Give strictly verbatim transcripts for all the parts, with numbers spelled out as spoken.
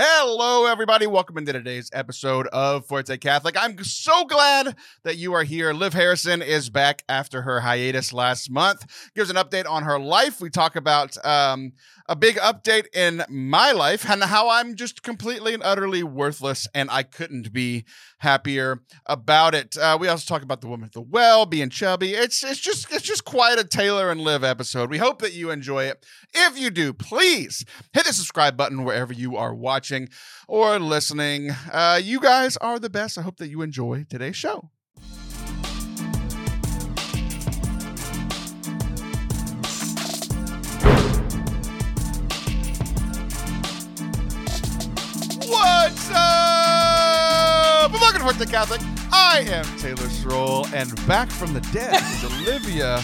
Hello, everybody. Welcome into today's episode of Forte Catholic. I'm so glad that you are here. Liv Harrison is back after her hiatus last month. Gives an update on her life. We talk about um, a big update in my life and how I'm just completely and utterly worthless, and I couldn't be happier about it. Uh, we also talk about the woman at the well, being chubby. It's it's just it's just quite a Taylor and Liv episode. We hope that you enjoy it. If you do, please hit the subscribe button wherever you are watching or listening. Uh, you guys are the best. I hope that you enjoy today's show. What's up? Welcome to Forte Catholic. I am Taylor Stroll, and back from the dead is Olivia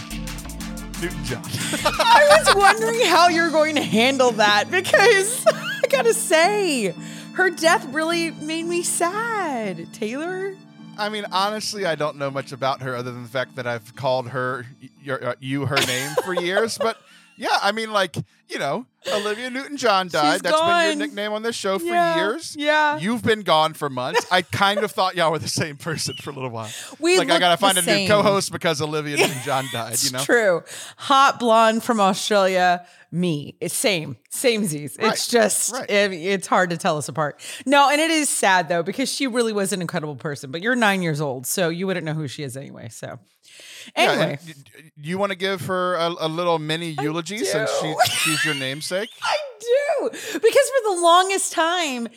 Newton-John. I was wondering how you're going to handle that, because I gotta say, her death really made me sad. Taylor? I mean, honestly, I don't know much about her other than the fact that I've called her, your, you, her name for years. But yeah, I mean, like, you know, Olivia Newton-John died. She's That's gone. Been your nickname on this show for yeah, years. Yeah. You've been gone for months. I kind of thought y'all were the same person for a little while. We like, I got to find a same. new co-host because Olivia Newton-John died, it's you know? True. Hot blonde from Australia. Me. It's same. Samesies. Right. It's just, right. it, it's hard to tell us apart. No, and it is sad, though, because she really was an incredible person. But you're nine years old, so you wouldn't know who she is anyway, so... Anyway, yeah, you, you want to give her a, a little mini eulogy since she, she's your namesake? I do, because for the longest time,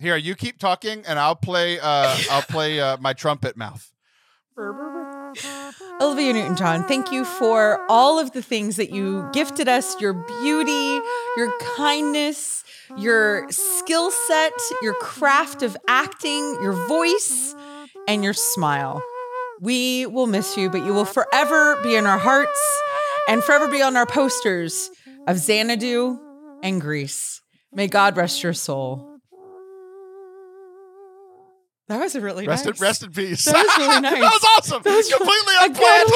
here you keep talking, and I'll play. Uh, I'll play uh, my trumpet mouth. Olivia Newton-John, thank you for all of the things that you gifted us: your beauty, your kindness, your skill set, your craft of acting, your voice, and your smile. We will miss you, but you will forever be in our hearts and forever be on our posters of Xanadu and Greece. May God rest your soul. That was a really rest nice. In, rest in peace. That was really nice. That was awesome. That was completely unplanned.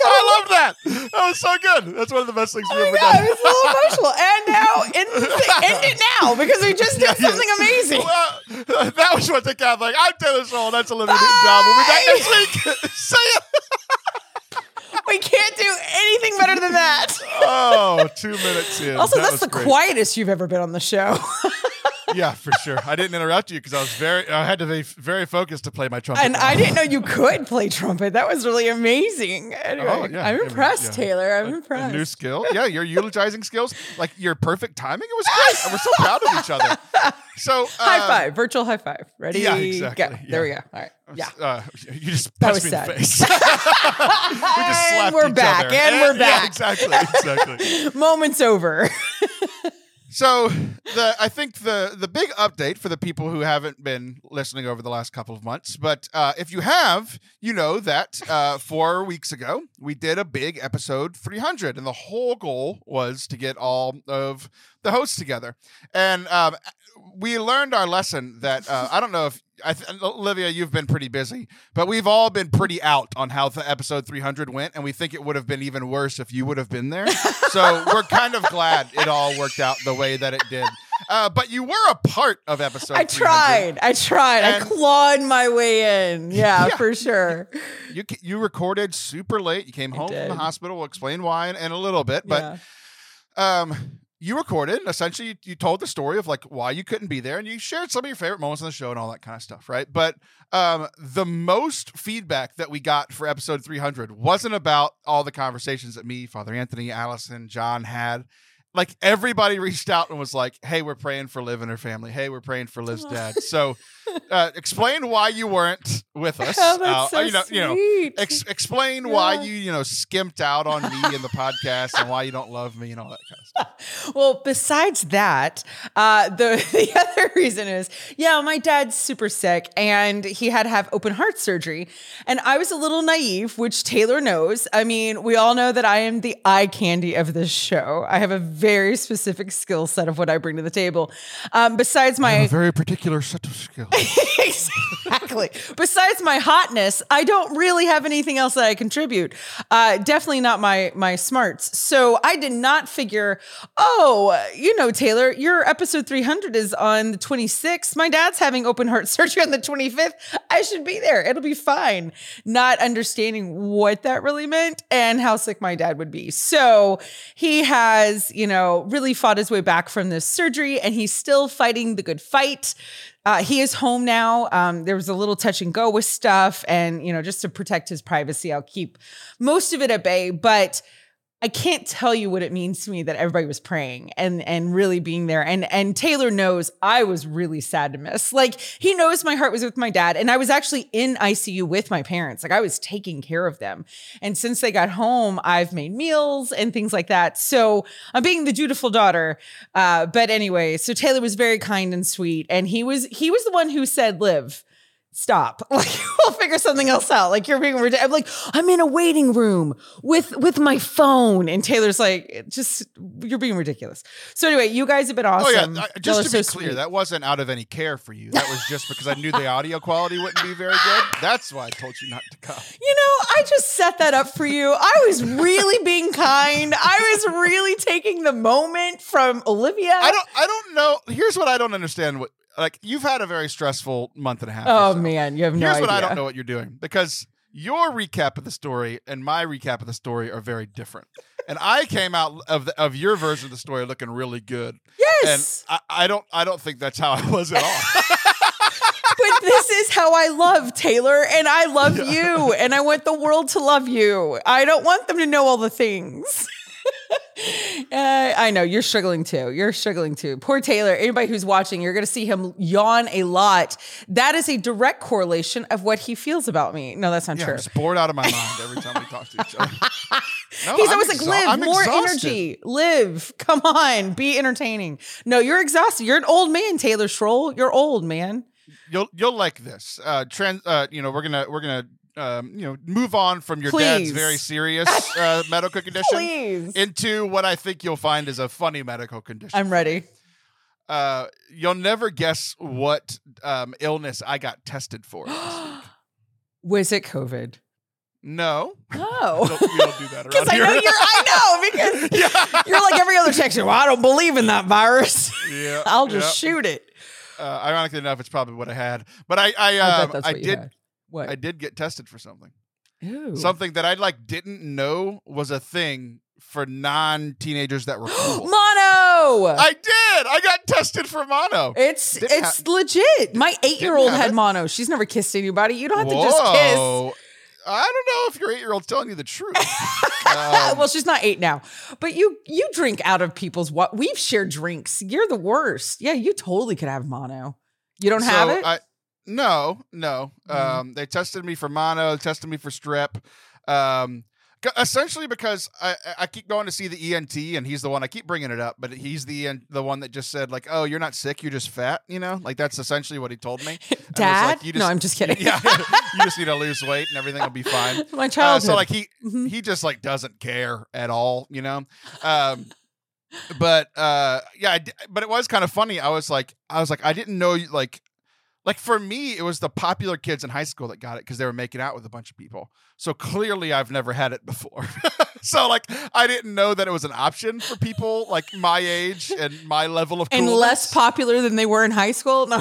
I love that. That was so good. That's one of the best things we've oh ever God, done. It was a little emotional. And now, end, end it now, because we just did yeah, something yes. amazing. Well, that was what the Catholic. I'm Taylor Stroll. That's a limited job. We'll be back next week. See ya. We can't do anything better than that. Oh, two minutes in. Also, that that's the great. quietest you've ever been on the show. Yeah, for sure. I didn't interrupt you because I was very, I had to be very focused to play my trumpet. And I didn't know you could play trumpet. That was really amazing. Anyway, oh, yeah. I'm impressed, yeah. Taylor. I'm a, impressed. A new skill. Yeah, your eulogizing skills, like your perfect timing. It was great. And we're so proud of each other. So uh, high five, virtual high five. Ready? Yeah, exactly. Go. Yeah. There we go. All right. Yeah. Uh, you just punched me sad. in the face. we just slapped we're each back. other. And, and we're back. And we're back. Exactly. Exactly. Moment's over. So the I think the the big update for the people who haven't been listening over the last couple of months, but uh, if you have, you know that uh, four weeks ago, we did a big episode three hundred, and the whole goal was to get all of the hosts together. And um, we learned our lesson that, uh, I don't know if, I th- Olivia, you've been pretty busy, but we've all been pretty out on how the episode three hundred went, and we think it would have been even worse if you would have been there. So we're kind of glad it all worked out the way that it did. Uh, but you were a part of episode I tried. I tried. And I clawed my way in. Yeah, yeah, for sure. You you recorded super late. You came home from the hospital. We'll explain why in, in a little bit, but... Yeah. um. You recorded, and essentially you, you told the story of like why you couldn't be there, and you shared some of your favorite moments on the show and all that kind of stuff, right? But um, the most feedback that we got for episode three hundred wasn't about all the conversations that me, Father Anthony, Allison, John had. Like, everybody reached out and was like, hey, we're praying for Liv and her family. Hey, we're praying for Liv's dad. So uh, explain why you weren't with us. Oh, that's uh, so you know, sweet. You know, ex- explain yeah. why you, you know, skimped out on me in the podcast and why you don't love me and all that kind of stuff. Well, besides that, uh, the, the other reason is, yeah, my dad's super sick and he had to have open heart surgery. And I was a little naive, which Taylor knows. I mean, we all know that I am the eye candy of this show. I have a very very specific skill set of what I bring to the table. Um, besides my I have a very particular set of skills. Exactly. Besides my hotness, I don't really have anything else that I contribute. Uh, definitely not my my smarts. So I did not figure, oh, you know, Taylor, your episode three hundred is on the twenty-sixth. My dad's having open heart surgery on the twenty-fifth. I should be there. It'll be fine. Not understanding what that really meant and how sick my dad would be. So he has, you know, really fought his way back from this surgery, and he's still fighting the good fight. Uh, he is home now. Um, there was a little touch and go with stuff, and, you know, just to protect his privacy, I'll keep most of it at bay, but I can't tell you what it means to me that everybody was praying and and really being there. And and Taylor knows I was really sad to miss. Like, he knows my heart was with my dad, and I was actually in I C U with my parents. Like, I was taking care of them. And since they got home, I've made meals and things like that. So I'm being the dutiful daughter. Uh, but anyway, so Taylor was very kind and sweet. And he was he was the one who said, "Liv, stop. Like, we'll figure something else out. Like, you're being ridiculous." I'm like, I'm in a waiting room with, with my phone. And Taylor's like, just, you're being ridiculous. So anyway, you guys have been awesome. Oh, yeah. I, just to be so clear, sweet. That wasn't out of any care for you. That was just because I knew the audio quality wouldn't be very good. That's why I told you not to come. You know, I just set that up for you. I was really being kind. I was really taking the moment from Olivia. I don't, I don't know. Here's what I don't understand. What, Like, you've had a very stressful month and a half. Oh, so. man, you have no Here's idea. Here's what I don't know what you're doing, because your recap of the story and my recap of the story are very different. And I came out of the, of your version of the story looking really good. Yes. And I, I don't I don't think that's how I was at all. But this is how I love Taylor, and I love yeah. you, and I want the world to love you. I don't want them to know all the things. Uh, I know you're struggling too. You're struggling too. Poor Taylor. Anybody who's watching, you're going to see him yawn a lot. That is a direct correlation of what he feels about me. No, that's not yeah, true. I'm just bored out of my mind every time we talk to each other. No, He's I'm always exa- like, Liv, I'm more exhausted. energy. Liv, come on, be entertaining. No, you're exhausted. You're an old man, Taylor Schroll. You're old, man. You'll you'll like this. Uh, trans. Uh, you know, we're gonna we're gonna. Um, you know, move on from your Please. dad's very serious uh, medical condition Please. into what I think you'll find is a funny medical condition. I'm ready. Uh, you'll never guess what um, illness I got tested for this week. Was it COVID? No. Oh. We don't, we don't do that around Because I know you're, I know, because yeah. you're like every other Texan. Well, I don't believe in that virus. Yeah, I'll just yeah. shoot it. Uh, ironically enough, it's probably what I had. But I, I, um, I, I did... Had. What? I did get tested for something. Ew. Something that I like didn't know was a thing for non-teenagers that were cool. Mono! I did! I got tested for mono. It's didn't it's ha- legit. My eight-year-old had it. mono. She's never kissed anybody. You don't have Whoa. to just kiss. I don't know if your eight-year-old's telling you the truth. um, well, she's not eight now. But you you drink out of people's... Wa- We've shared drinks. You're the worst. Yeah, you totally could have mono. You don't so have it? I, No, no. Mm. Um, they tested me for mono, tested me for strep, um, essentially because I, I keep going to see the E N T, and he's the one I keep bringing it up, but he's the the one that just said like, "Oh, you're not sick, you're just fat," you know, like that's essentially what he told me. Dad, like, you just, no, I'm just kidding. Yeah, you just need to lose weight, and everything will be fine. My childhood. Uh, so like he mm-hmm. he just like doesn't care at all, you know. Um, but uh, yeah, I, but it was kind of funny. I was like, I was like, I didn't know like. Like, for me, it was the popular kids in high school that got it because they were making out with a bunch of people. So, clearly, I've never had it before. So, like, I didn't know that it was an option for people, like, my age and my level of coolness. And less popular than they were in high school? No,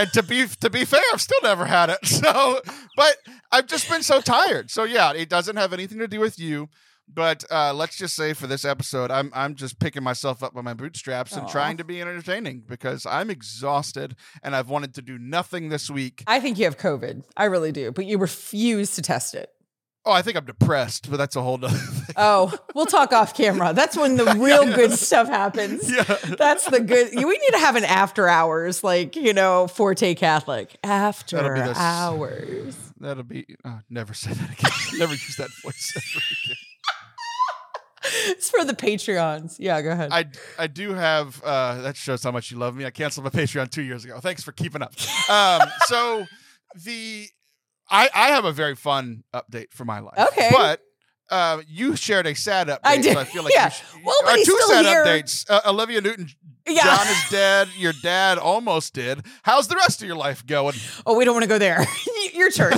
and to be to be fair, I've still never had it. So, but I've just been so tired. So, yeah, it doesn't have anything to do with you. But uh, let's just say for this episode, I'm I'm just picking myself up by my bootstraps and Aww. trying to be entertaining because I'm exhausted and I've wanted to do nothing this week. I think you have COVID. I really do. But you refuse to test it. Oh, I think I'm depressed, but that's a whole nother thing. Oh, we'll talk off camera. That's when the real yeah. good stuff happens. Yeah. That's the good. We need to have an after hours, like, you know, Forte Catholic. After that'll be this, hours. That'll be, oh, never say that again. Never use that voice ever again. It's for the Patreons. Yeah, go ahead. I, I do have, uh, that shows how much you love me. I canceled my Patreon two years ago. Thanks for keeping up. Um, so the, I, I have a very fun update for my life. Okay. But Uh, you shared a sad update. I did. So I feel like yeah. you, well, but he's two still sad here. Updates. Uh, Olivia Newton-John yeah. is dead. Your dad almost did. How's the rest of your life going? Oh, we don't want to go there. Your turn.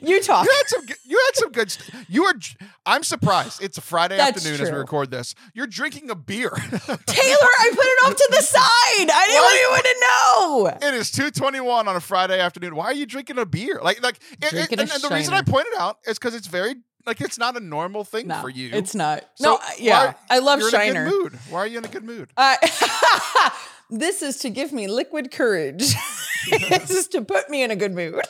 You talk. You had some. You had some good. St- you were. I'm surprised. It's a Friday That's afternoon true. As we record this. You're drinking a beer. Taylor, I put it off to the side. I didn't want anyone to know. It is two twenty-one on a Friday afternoon. Why are you drinking a beer? Like, like. It, it, and, and the reason I pointed out is because it's very. Like, it's not a normal thing no, for you. It's not. So no, yeah. Why, I love you're Shiner. You're in a good mood. Why are you in a good mood? Uh, this is to give me liquid courage. This is to put me in a good mood.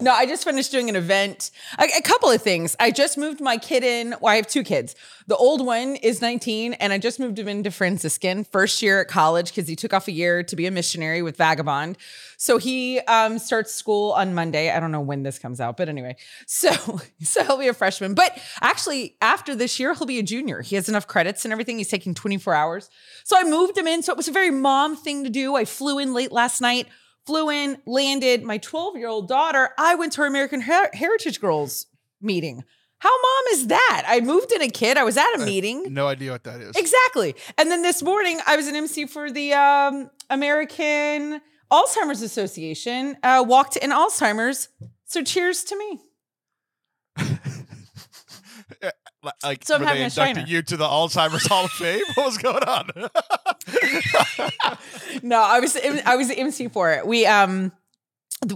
No, I just finished doing an event. A, a couple of things. I just moved my kid in. Well, I have two kids. The old one is nineteen, and I just moved him into Franciscan, first year at college, because he took off a year to be a missionary with Vagabond. So he um, starts school on Monday. I don't know when this comes out, but anyway. So, so he'll be a freshman. But actually, after this year, he'll be a junior. He has enough credits and everything. He's taking twenty-four hours. So I moved him in. So it was a very mom thing to do. I flew in late last night. Flew in, landed. My twelve-year-old daughter, I went to her American Her- Heritage Girls meeting. How mom is that? I moved in a kid. I was at a I meeting. No idea what that is. Exactly. And then this morning, I was an M C for the um, American Alzheimer's Association. Uh, walked in Alzheimer's. So cheers to me. Like, so I'm having a shiner. You to the Alzheimer's Hall of Fame? What was going on? No, I was I was the M C for it. We um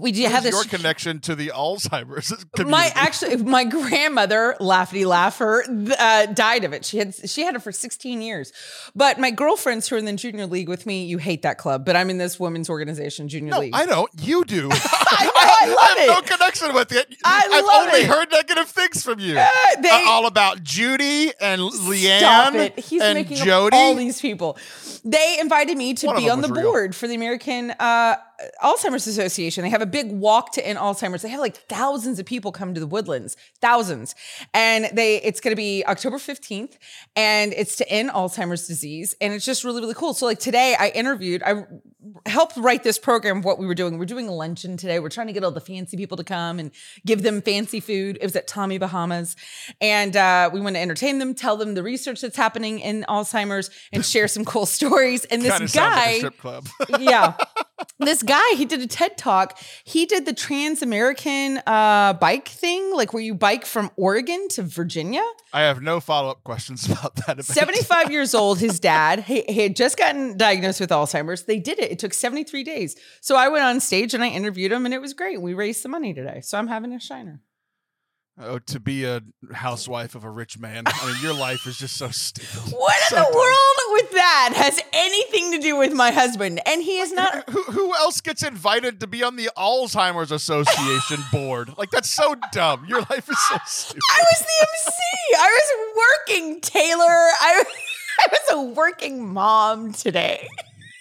we did have this your connection to the Alzheimer's community. My actually my grandmother, laughy laugher, uh, died of it. She had she had it for sixteen years. But my girlfriends who are in the junior league with me, you hate that club, but I'm in this women's organization, junior no, league. I don't. You do. I know. I love I have it. No connection with it. I I've love only it. Heard negative things from you. Uh, they, uh, all about Judy and Leanne He's and making Jody. All these people. They invited me to One be on the board real. For the American uh, Alzheimer's Association. They have a big walk to end Alzheimer's. They have like thousands of people come to the Woodlands, thousands, and they. It's going to be October fifteenth, and it's to end Alzheimer's disease, and it's just really really cool. So like today, I interviewed. I helped write this program of what we were doing. We're doing a luncheon today. We're trying to get all the fancy people to come and give them fancy food. It was at Tommy Bahamas. And uh, we want to entertain them, tell them the research that's happening in Alzheimer's and share some cool stories. And this Kinda guy, like a strip club. yeah, this guy, he did a TED talk. He did the trans-American uh, bike thing, like where you bike from Oregon to Virginia. I have no follow-up questions about that event. seventy-five years old, his dad, he, he had just gotten diagnosed with Alzheimer's. They did it. It took seventy-three days. So I went on stage and I interviewed him and it was great. We raised some money today. So I'm having a shiner. Oh, to be a housewife of a rich man. I mean, your life is just so stupid. What so in the dumb. World with that has anything to do with my husband? And he is not. Who, who else gets invited to be on the Alzheimer's Association board? Like, that's so dumb. Your life is so stupid. I was the M C. I was working, Taylor. I, I was a working mom today.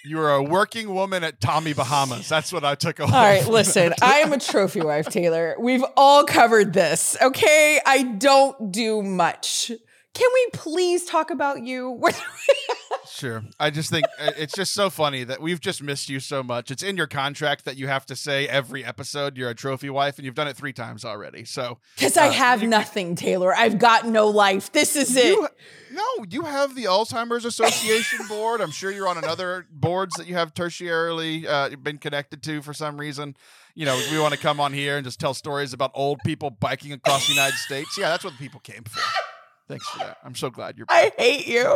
You are a working woman at Tommy Bahamas. That's what I took away. All right, listen, I am a trophy wife, Taylor. We've all covered this, okay? I don't do much. Can we please talk about you? Sure. I just think it's just so funny that we've just missed you so much. It's in your contract that you have to say every episode you're a trophy wife, and you've done it three times already. So because uh, I have you, nothing, Taylor. I've got no life. This is it. You, no, you have the Alzheimer's Association board. I'm sure you're on another boards that you have tertiarily uh, been connected to for some reason. You know, we want to come on here and just tell stories about old people biking across the United States. Yeah, that's what the people came for. Thanks for that. I'm so glad you're back. I hate you.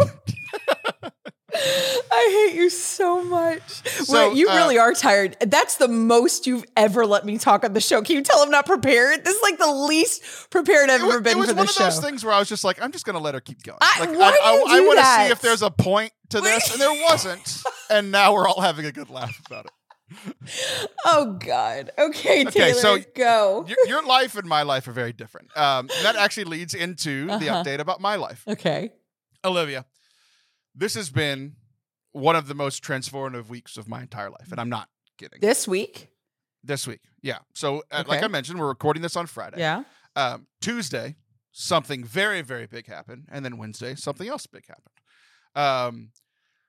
I hate you so much. So, well, you uh, really are tired. That's the most you've ever let me talk on the show. Can you tell I'm not prepared? This is like the least prepared I've was, ever been for the show. It was one of show. Those things where I was just like, I'm just going to let her keep going. I, like, why I, I, I want to see if there's a point to this, and there wasn't. And now we're all having a good laugh about it. Oh God. Okay, Taylor, okay, so go. Y- your life and my life are very different. Um, that actually leads into uh-huh. the update about my life. Okay. Olivia, this has been one of the most transformative weeks of my entire life, and I'm not kidding. This week? This week, yeah. So uh, okay. like I mentioned, we're recording this on Friday. Yeah. Um, Tuesday, something very, very big happened, and then Wednesday, something else big happened. Um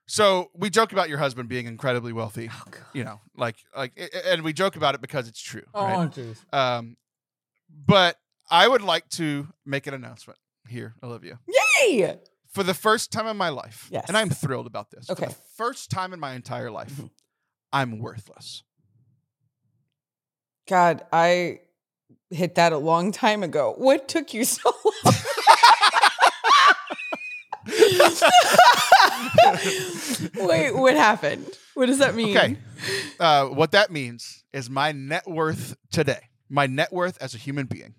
So we joke about your husband being incredibly wealthy, oh, you know, like, like, and we joke about it because it's true. Oh, right? Geez. Um, but I would like to make an announcement here, Olivia. Yay! For the first time in my life, yes. and I'm thrilled about this. Okay. For the first time in my entire life, mm-hmm. I'm worthless. God, I hit that a long time ago. What took you so long? Wait, what happened? What does that mean? Okay. Uh, what that means is my net worth today, my net worth as a human being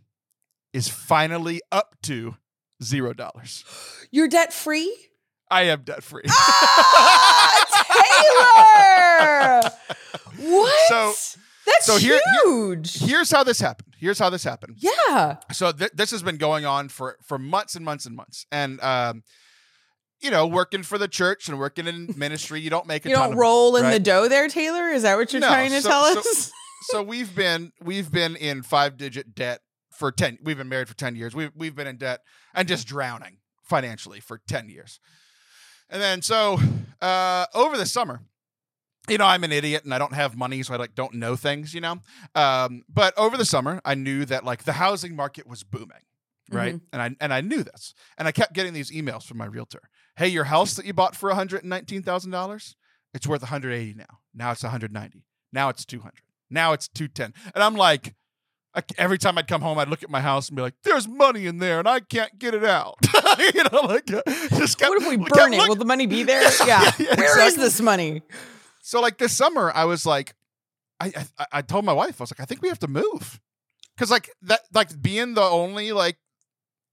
is finally up to zero dollars. You're debt free? I am debt free. Ah, Taylor! What? So, That's so here, huge. Here, here's how this happened. Here's how this happened. Yeah. So th- this has been going on for, for months and months and months. And, um, you know, working for the church and working in ministry, you don't make a you ton don't of roll money, in right? the dough there, Taylor? Is that what you're no, trying to so, tell us? So, so we've been we've been in five digit debt for ten. We've been married for ten years. We've we've been in debt and just drowning financially for ten years. And then so uh, over the summer, you know, I'm an idiot and I don't have money, so I like don't know things, you know. Um, but over the summer, I knew that like the housing market was booming, right? Mm-hmm. And I and I knew this, and I kept getting these emails from my realtor. Hey, your house that you bought for one hundred nineteen thousand dollars, it's worth one hundred eighty now. Now it's one hundred ninety. Now it's two hundred. Now it's two ten. And I'm like, I, every time I'd come home, I'd look at my house and be like, there's money in there and I can't get it out. You know, like, just kept, what if we burn it? Look. Will the money be there? Yeah. yeah, yeah Where exactly. is this money? So like this summer, I was like, I, I I told my wife, I was like, I think we have to move. Cause like that, like being the only like,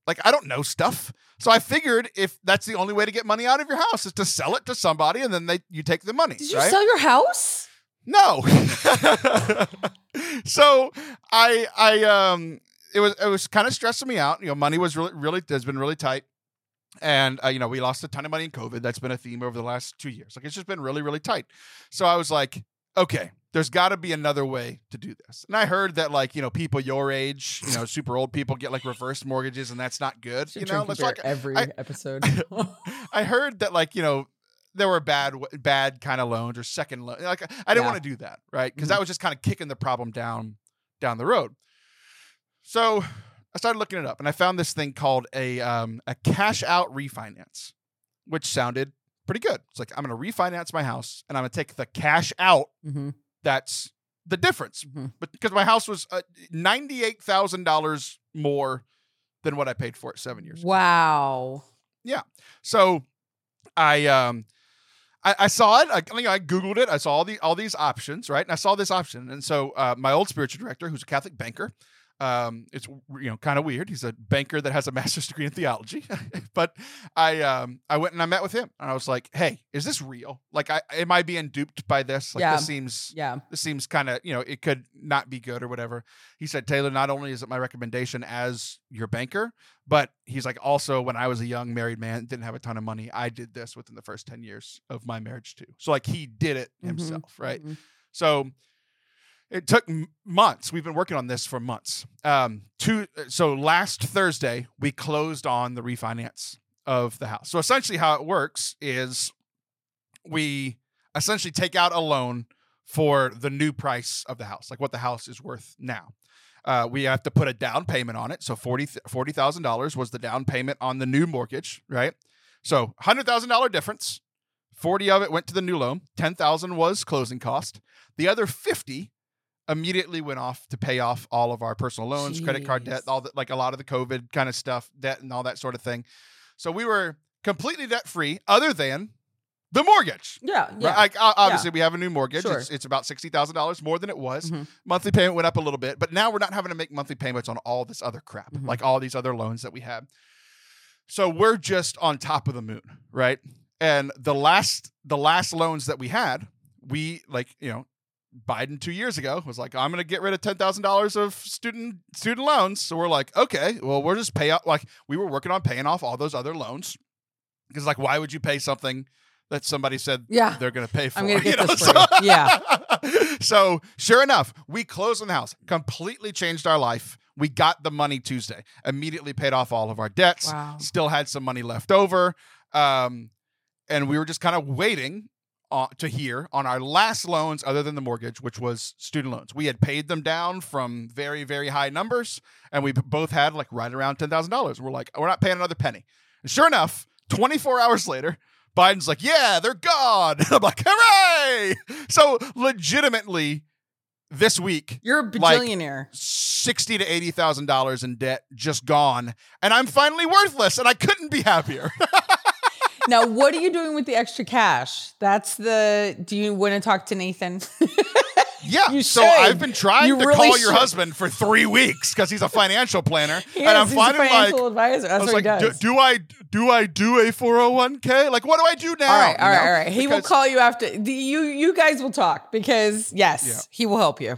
like I don't know stuff. So I figured if that's the only way to get money out of your house is to sell it to somebody and then they you take the money. Did you right? sell your house? No. So I I um it was it was kind of stressing me out. You know, money was really really has been really tight, and uh, you know we lost a ton of money in COVID. That's been a theme over the last two years. Like it's just been really really tight. So I was like, okay, there's got to be another way to do this. And I heard that, like, you know, people your age, you know, super old people get like reverse mortgages, and that's not good. Should you know, that's like every I, episode. I heard that, like, you know, there were bad, bad kind of loans or second loan. Like, I didn't yeah. want to do that, right? Because mm-hmm. that was just kind of kicking the problem down, down the road. So I started looking it up, and I found this thing called a um, a cash out refinance, which sounded pretty good. It's like, I'm going to refinance my house and I'm going to take the cash out. Mm-hmm. That's the difference. Mm-hmm. But because my house was uh, ninety-eight thousand dollars more than what I paid for it seven years ago. Wow. Yeah. So I, um, I, I saw it. I, you know, I Googled it. I saw all, the, all these options, right? And I saw this option. And so uh, my old spiritual director, who's a Catholic banker, um, it's, you know, kind of weird. He's a banker that has a master's degree in theology, but I, um, I went and I met with him and I was like, hey, is this real? Like, I, am I being duped by this? Like, yeah. this seems, yeah. this seems kind of, you know, it could not be good or whatever. He said, Taylor, not only is it my recommendation as your banker, but he's like, also when I was a young married man, didn't have a ton of money. I did this within the first ten years of my marriage too. So like he did it himself. Mm-hmm. Right. Mm-hmm. So it took months. We've been working on this for months. Um, two, so last Thursday, we closed on the refinance of the house. So essentially how it works is we essentially take out a loan for the new price of the house, like what the house is worth now. Uh, we have to put a down payment on it. So forty thousand dollars was the down payment on the new mortgage, right? So one hundred thousand dollars difference. forty thousand dollars of it went to the new loan. ten thousand dollars was closing cost. The other fifty thousand dollars immediately went off to pay off all of our personal loans, Jeez. credit card debt, all the, like a lot of the COVID kind of stuff, debt and all that sort of thing. So we were completely debt free other than the mortgage. Yeah. yeah. Right? Like, obviously yeah. we have a new mortgage. Sure. It's, it's about sixty thousand dollars more than it was. Mm-hmm. Monthly payment went up a little bit, but now we're not having to make monthly payments on all this other crap, mm-hmm. like all these other loans that we had. So we're just on top of the moon. Right. And the last, the last loans that we had, we like, you know, Biden two years ago was like, I'm going to get rid of ten thousand dollars of student student loans. So we're like, okay, well, we'll just pay off. Like we were working on paying off all those other loans because like, why would you pay something that somebody said yeah. they're going to pay for? I'm gonna get you this know? So, yeah. So sure enough, we closed on the house, completely changed our life. We got the money Tuesday, immediately paid off all of our debts, wow. still had some money left over. Um, and we were just kind of waiting Uh, to here on our last loans other than the mortgage, which was student loans. We had paid them down from very, very high numbers, and we both had like right around ten thousand dollars. We're like, we're not paying another penny. And sure enough, twenty-four hours later, Biden's like, yeah, they're gone. And I'm like, hooray! So legitimately, this week, you're a bajillionaire. Like sixty thousand to eighty thousand dollars in debt, just gone. And I'm finally worthless, and I couldn't be happier. Now, what are you doing with the extra cash? That's the, do you want to talk to Nathan? Yeah. You so I've been trying you to really call your should. husband for three weeks because he's a financial planner. He and is, I'm he's finding a financial like, advisor. That's I was what like, he does. Do, do I, do I do a four oh one k? Like, what do I do now? All right. All right. You know? All right. He because, will call you after you, you guys will talk because yes, yeah. he will help you.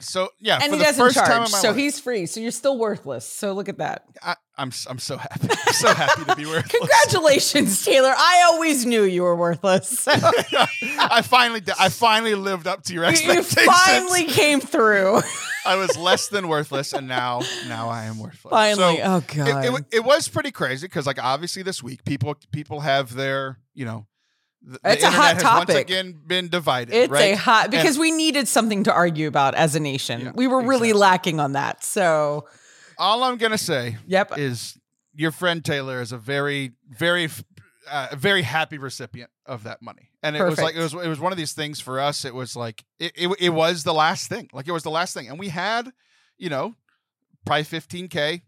So yeah, and for he the doesn't first charge, time in my so life. He's free. So you're still worthless. So look at that. I, I'm I'm so happy. I'm so happy to be worthless. Congratulations, Taylor. I always knew you were worthless. So. yeah, I finally did. I finally lived up to your expectations. You finally came through. I was less than worthless, and now now I am worthless. Finally, so oh god, it, it, it was pretty crazy because like obviously this week people people have their you know. The it's a hot topic. Once again, been divided. It's right? a hot because and, we needed something to argue about as a nation. Yeah, we were exactly. really lacking on that. So, all I'm gonna say, yep. is your friend Taylor is a very, very, uh, very happy recipient of that money. And it Perfect. was like it was it was one of these things for us. It was like it, it it was the last thing. Like it was the last thing, and we had, you know, probably fifteen k.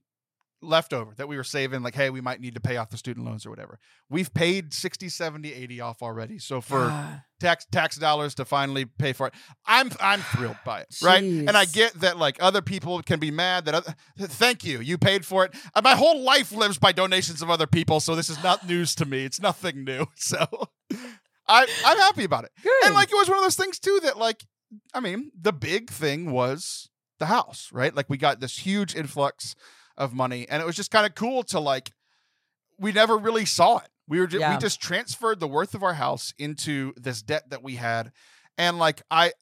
Leftover that we were saving, like, hey, we might need to pay off the student loans or whatever. We've paid sixty, seventy, eighty off already. So for uh, tax tax dollars to finally pay for it, I'm I'm thrilled by it, geez. right? And I get that like other people can be mad that other, thank you, you paid for it. My whole life lives by donations of other people, so this is not news to me. It's nothing new. So I I'm happy about it. Good. And like it was one of those things too that like I mean the big thing was the house, right? Like we got this huge influx of money, and it was just kind of cool to like we never really saw it. We were just, yeah. we just transferred the worth of our house into this debt that we had, and like I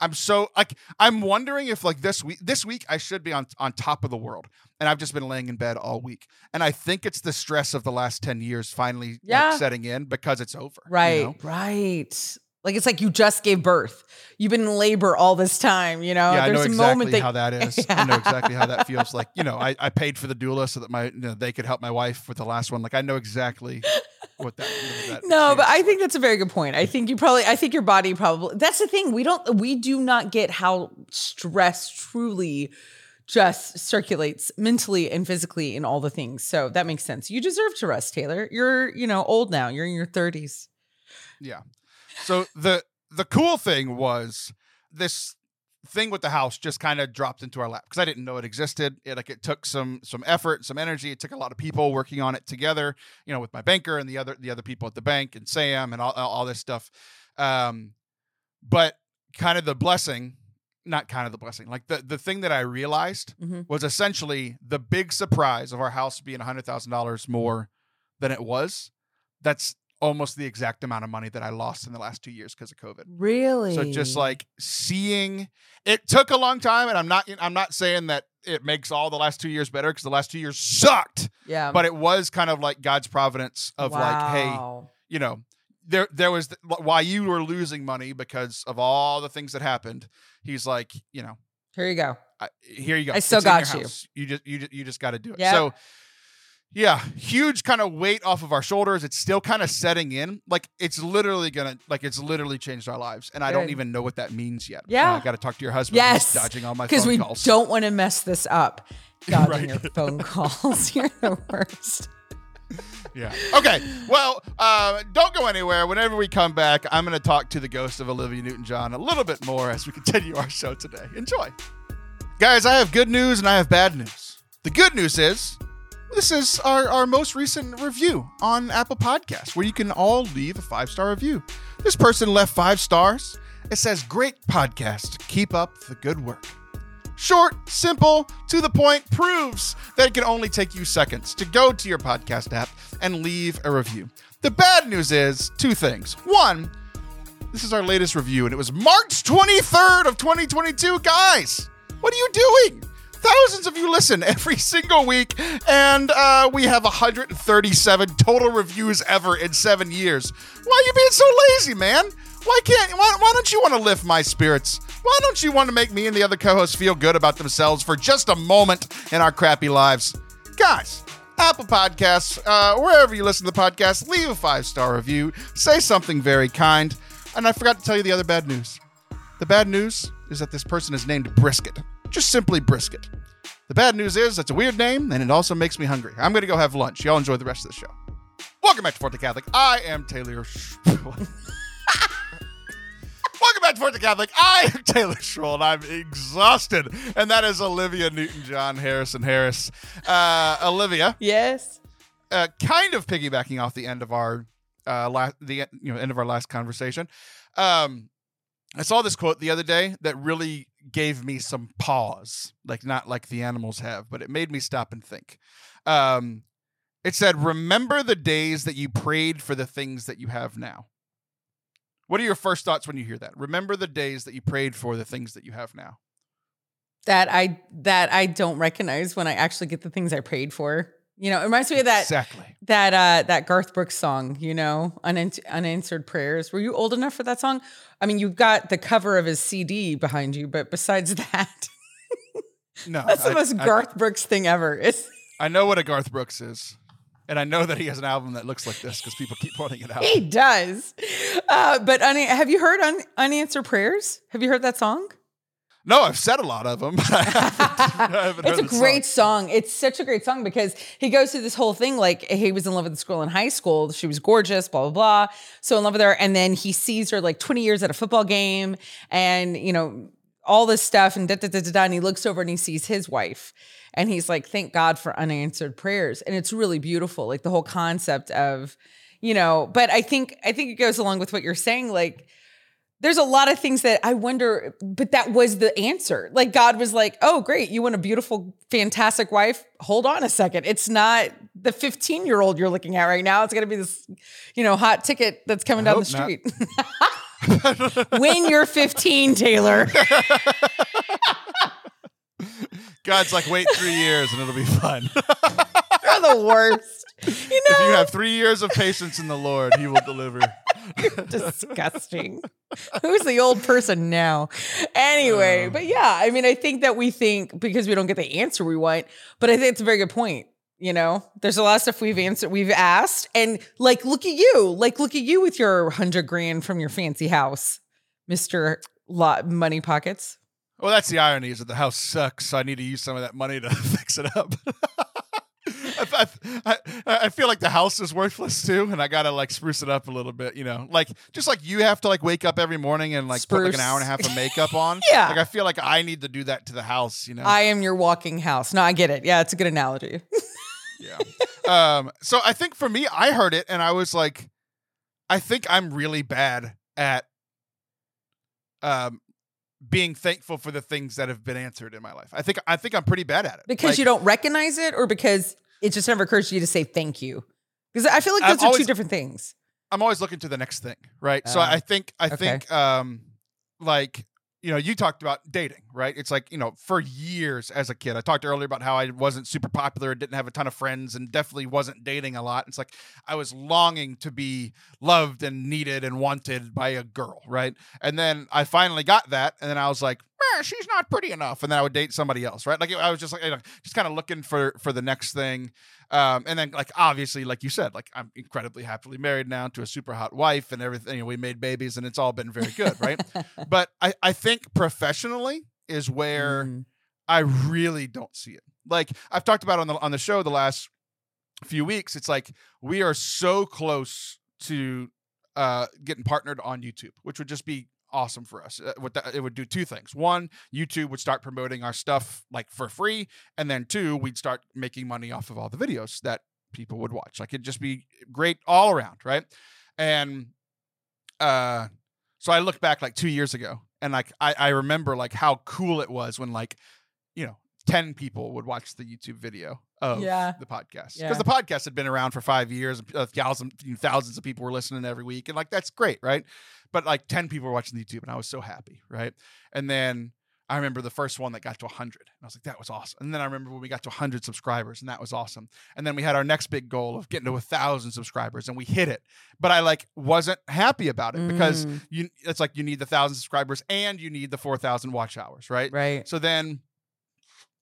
I'm so like I'm wondering if like this week this week I should be on on top of the world, and I've just been laying in bed all week, and I think it's the stress of the last ten years finally yeah. like, setting in because it's over. Right, you know? Right. Like, it's like you just gave birth. You've been in labor all this time, you know? Yeah, There's I know exactly a moment that- how that is. yeah. I know exactly how that feels. Like, you know, I, I paid for the doula so that my you know, they could help my wife with the last one. Like, I know exactly what that is. No, feels. But I think that's a very good point. I think you probably, I think your body probably, that's the thing. We don't, we do not get how stress truly just circulates mentally and physically in all the things. So that makes sense. You deserve to rest, Taylor. You're, you know, old now. You're in your thirties. Yeah. So the the cool thing was this thing with the house just kind of dropped into our lap because I didn't know it existed. It like it took some some effort, some energy. It took a lot of people working on it together, you know, with my banker and the other the other people at the bank and Sam and all all this stuff. Um, but kind of the blessing, not kind of the blessing, like the, the thing that I realized mm-hmm. was essentially the big surprise of our house being one hundred thousand dollars more than it was. That's almost the exact amount of money that I lost in the last two years because of COVID. Really? So just like seeing, it took a long time, and I'm not, I'm not saying that it makes all the last two years better because the last two years sucked. Yeah. But it was kind of like God's providence of wow. like, hey, you know, there, there was the, why you were losing money because of all the things that happened. He's like, you know, here you go. I, here you go. I still it's got you. House. You just, you just, you just got to do it. Yeah. So. Yeah, huge kind of weight off of our shoulders. It's still kind of setting in. Like, it's literally going to, like, it's literally changed our lives. And I Good. don't even know what that means yet. Yeah. I got to talk to your husband. Yes. He's dodging all my phone calls. Because we don't want to mess this up. Dodging right. your phone calls. You're the worst. Yeah. Okay. Well, uh, don't go anywhere. Whenever we come back, I'm going to talk to the ghost of Olivia Newton-John a little bit more as we continue our show today. Enjoy. Guys, I have good news and I have bad news. The good news is... This is our, our most recent review on Apple Podcasts, where you can all leave a five-star review. This person left five stars. It says, great podcast. Keep up the good work. Short, simple, to the point, proves that it can only take you seconds to go to your podcast app and leave a review. The bad news is two things. One, this is our latest review, and it was March twenty-third of twenty twenty-two. Guys, what are you doing? Thousands of you listen every single week, and uh, we have one hundred thirty-seven total reviews ever in seven years. Why are you being so lazy, man? Why can't? Why, why don't you want to lift my spirits? Why don't you want to make me and the other co-hosts feel good about themselves for just a moment in our crappy lives? Guys, Apple Podcasts, uh, wherever you listen to the podcast, leave a five-star review. Say something very kind. And I forgot to tell you the other bad news. The bad news is that this person is named Brisket. Just simply Brisket. The bad news is that's a weird name, and it also makes me hungry. I'm going to go have lunch. Y'all enjoy the rest of the show. Welcome back to Forte Catholic. I am Taylor Schroll. Welcome back to Forte Catholic. I am Taylor Schroll, and I'm exhausted. And that is Olivia Newton-John, Harrison Harris. Uh, Olivia. Yes. Uh, kind of piggybacking off the end of our uh, last, the you know end of our last conversation. Um, I saw this quote the other day that really gave me some pause, like not like the animals have, but it made me stop and think. Um, it said, remember the days that you prayed for the things that you have now. What are your first thoughts when you hear that? Remember the days that you prayed for the things that you have now. That I that I don't recognize when I actually get the things I prayed for. You know, it reminds me of that exactly. that uh, that Garth Brooks song, you know, Unans- Unanswered Prayers. Were you old enough for that song? I mean, you've got the cover of his C D behind you, but besides that, no, that's the I, most I, Garth I, Brooks thing ever. It's I know what a Garth Brooks is, and I know that he has an album that looks like this because people keep pointing it out. He does. Uh, but un- have you heard un- Unanswered Prayers? Have you heard that song? No, I've said a lot of them. But I haven't, I haven't it's heard a great song. song. It's such a great song because he goes through this whole thing like he was in love with this girl in high school. She was gorgeous, blah, blah, blah. So in love with her. And then he sees her like twenty years at a football game and, you know, all this stuff and da, da, da, da, da. And he looks over and he sees his wife. And he's like, thank God for unanswered prayers. And it's really beautiful. Like the whole concept of, you know, but I think, I think it goes along with what you're saying. Like, there's a lot of things that I wonder, but that was the answer. Like God was like, oh, great. You want a beautiful, fantastic wife? Hold on a second. It's not the fifteen year old you're looking at right now. It's going to be this, you know, hot ticket that's coming I down the street. When you're fifteen, Taylor. God's like, wait three years and it'll be fun. You're the worst. You know? If you have three years of patience in the Lord, he will deliver. You're disgusting. Who's the old person now? Anyway, um, but yeah, I mean, I think that we think because we don't get the answer we want, but I think it's a very good point. You know, there's a lot of stuff we've answered, we've asked, and like, look at you, like, look at you with your hundred grand from your fancy house, Mister Lot Money Pockets. Well, that's the irony is that the house sucks. So I need to use some of that money to fix it up. I, I, I feel like the house is worthless too, and I gotta like spruce it up a little bit, you know. Like just like you have to like wake up every morning and like spruce. Put like an hour and a half of makeup on. Yeah, like I feel like I need to do that to the house, you know. I am your walking house. No, I get it. Yeah, it's a good analogy. Yeah. Um. So I think for me, I heard it and I was like, I think I'm really bad at um. being thankful for the things that have been answered in my life. I think I think I'm pretty bad at it. Because like, you don't recognize it or because it just never occurs to you to say thank you? Because I feel like those I'm are always, two different things. I'm always looking to the next thing, right? Uh, so I think I okay. think um like, you know, you talked about dating, right? It's like, you know, for years as a kid, I talked earlier about how I wasn't super popular, didn't have a ton of friends, and definitely wasn't dating a lot. It's like I was longing to be loved and needed and wanted by a girl, right? And then I finally got that, and then I was like, eh, she's not pretty enough, and then I would date somebody else, right? Like I was just like, you know, just kind of looking for for the next thing. Um, and then, like, obviously, like you said, like, I'm incredibly happily married now to a super hot wife and everything. You know, we made babies and it's all been very good, right? But I, I think professionally is where mm. I really don't see it. Like, I've talked about on the on the show the last few weeks, it's like we are so close to uh, getting partnered on YouTube, which would just be awesome for us. It would do two things. One, YouTube would start promoting our stuff like for free. And then two, we'd start making money off of all the videos that people would watch. Like it'd just be great all around. Right. And, uh, so I look back like two years ago and like, I, I remember like how cool it was when like, you know, ten people would watch the YouTube video of yeah. the podcast because yeah. the podcast had been around for five years and uh, thousands, you know, thousands of people were listening every week. And like, that's great. Right. But like ten people were watching YouTube and I was so happy. Right. And then I remember the first one that got to one hundred. And I was like, that was awesome. And then I remember when we got to one hundred subscribers, and that was awesome. And then we had our next big goal of getting to one thousand subscribers, and we hit it. But I like wasn't happy about it mm. because you, it's like you need the one thousand subscribers and you need the four thousand watch hours, right? Right. So then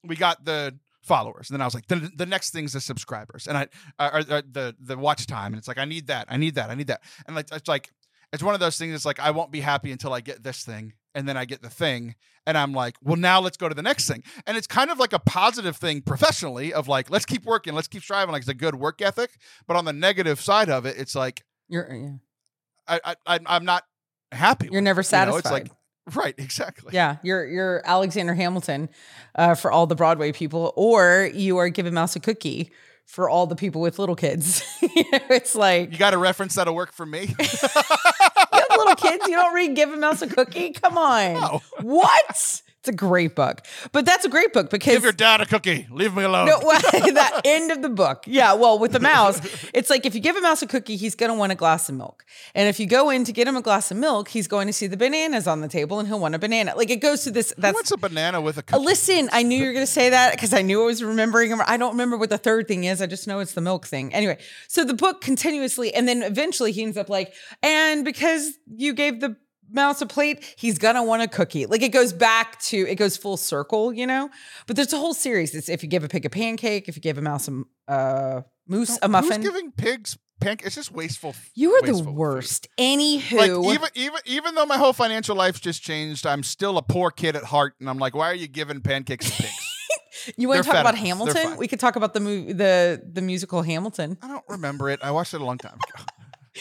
we got the followers. And then I was like, the, the next thing's the subscribers. And I or, or the the watch time. And it's like, I need that. I need that. I need that. And like it's like it's one of those things that's like, I won't be happy until I get this thing. And then I get the thing and I'm like, well, now let's go to the next thing. And it's kind of like a positive thing professionally of like, let's keep working. Let's keep striving. Like it's a good work ethic. But on the negative side of it, it's like, you're, yeah. I, I, I'm not happy. You're never satisfied. You know, it's like, right, exactly. Yeah, you're you're Alexander Hamilton uh, for all the Broadway people, or you are Give a Mouse a Cookie for all the people with little kids. You know, it's like you got a reference that'll work for me. You have little kids, you don't read Give a Mouse a Cookie? Come on, no. What? It's a great book, but that's a great book because give your dad a cookie. Leave me alone. No, well, that end of the book. Yeah. Well, with the mouse, it's like if you give a mouse a cookie, he's going to want a glass of milk. And if you go in to get him a glass of milk, he's going to see the bananas on the table and he'll want a banana. Like it goes to this. That's, who wants a banana with a cookie? Listen, I knew you were going to say that because I knew I was remembering. I don't remember what the third thing is. I just know it's the milk thing. Anyway, so the book continuously, and then eventually he ends up like, and because you gave the mouse a plate, he's gonna want a cookie. Like it goes back to, it goes full circle, you know? But there's a whole series. It's if you give a pig a pancake, if you give a mouse a uh, moose no, a muffin. Who's giving pigs pancakes? It's just wasteful. You are wasteful the worst. Food. Anywho. Like even, even, even though my whole financial life's just changed, I'm still a poor kid at heart. And I'm like, why are you giving pancakes to pigs? You want to talk about Hamilton? We could talk about the movie, the, the musical Hamilton. I don't remember it. I watched it a long time ago.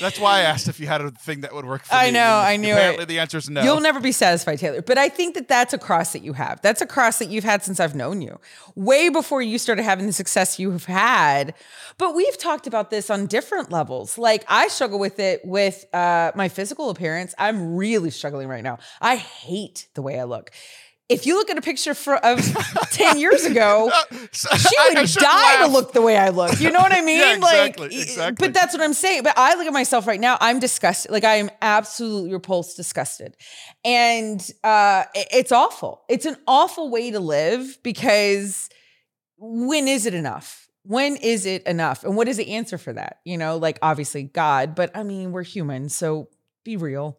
That's why I asked if you had a thing that would work for you. I know, I knew apparently it. Apparently the answer is no. You'll never be satisfied, Taylor. But I think that that's a cross that you have. That's a cross that you've had since I've known you. Way before you started having the success you have had. But we've talked about this on different levels. Like I struggle with it with uh, my physical appearance. I'm really struggling right now. I hate the way I look. If you look at a picture for, of ten years ago, no, so, she would I, I die laugh. to look the way I look. You know what I mean? Yeah, exactly, like, exactly. But that's what I'm saying. But I look at myself right now. I'm disgusted. Like I am absolutely repulsed, disgusted, and uh, it's awful. It's an awful way to live because when is it enough? When is it enough? And what is the answer for that? You know, like obviously God, but I mean we're human, so be real.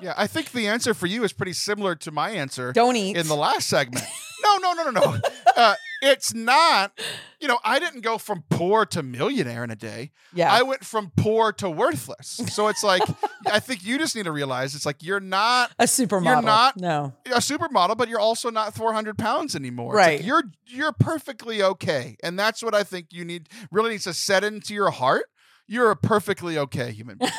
Yeah, I think the answer for you is pretty similar to my answer. Don't eat. In the last segment. No, no, no, no, no. Uh, it's not, you know, I didn't go from poor to millionaire in a day. Yeah. I went from poor to worthless. So it's like, I think you just need to realize it's like you're not a supermodel. You're not no. a supermodel, but you're also not four hundred pounds anymore. Right. Like you're, you're perfectly okay. And that's what I think you need, really needs to set into your heart. You're a perfectly okay human being.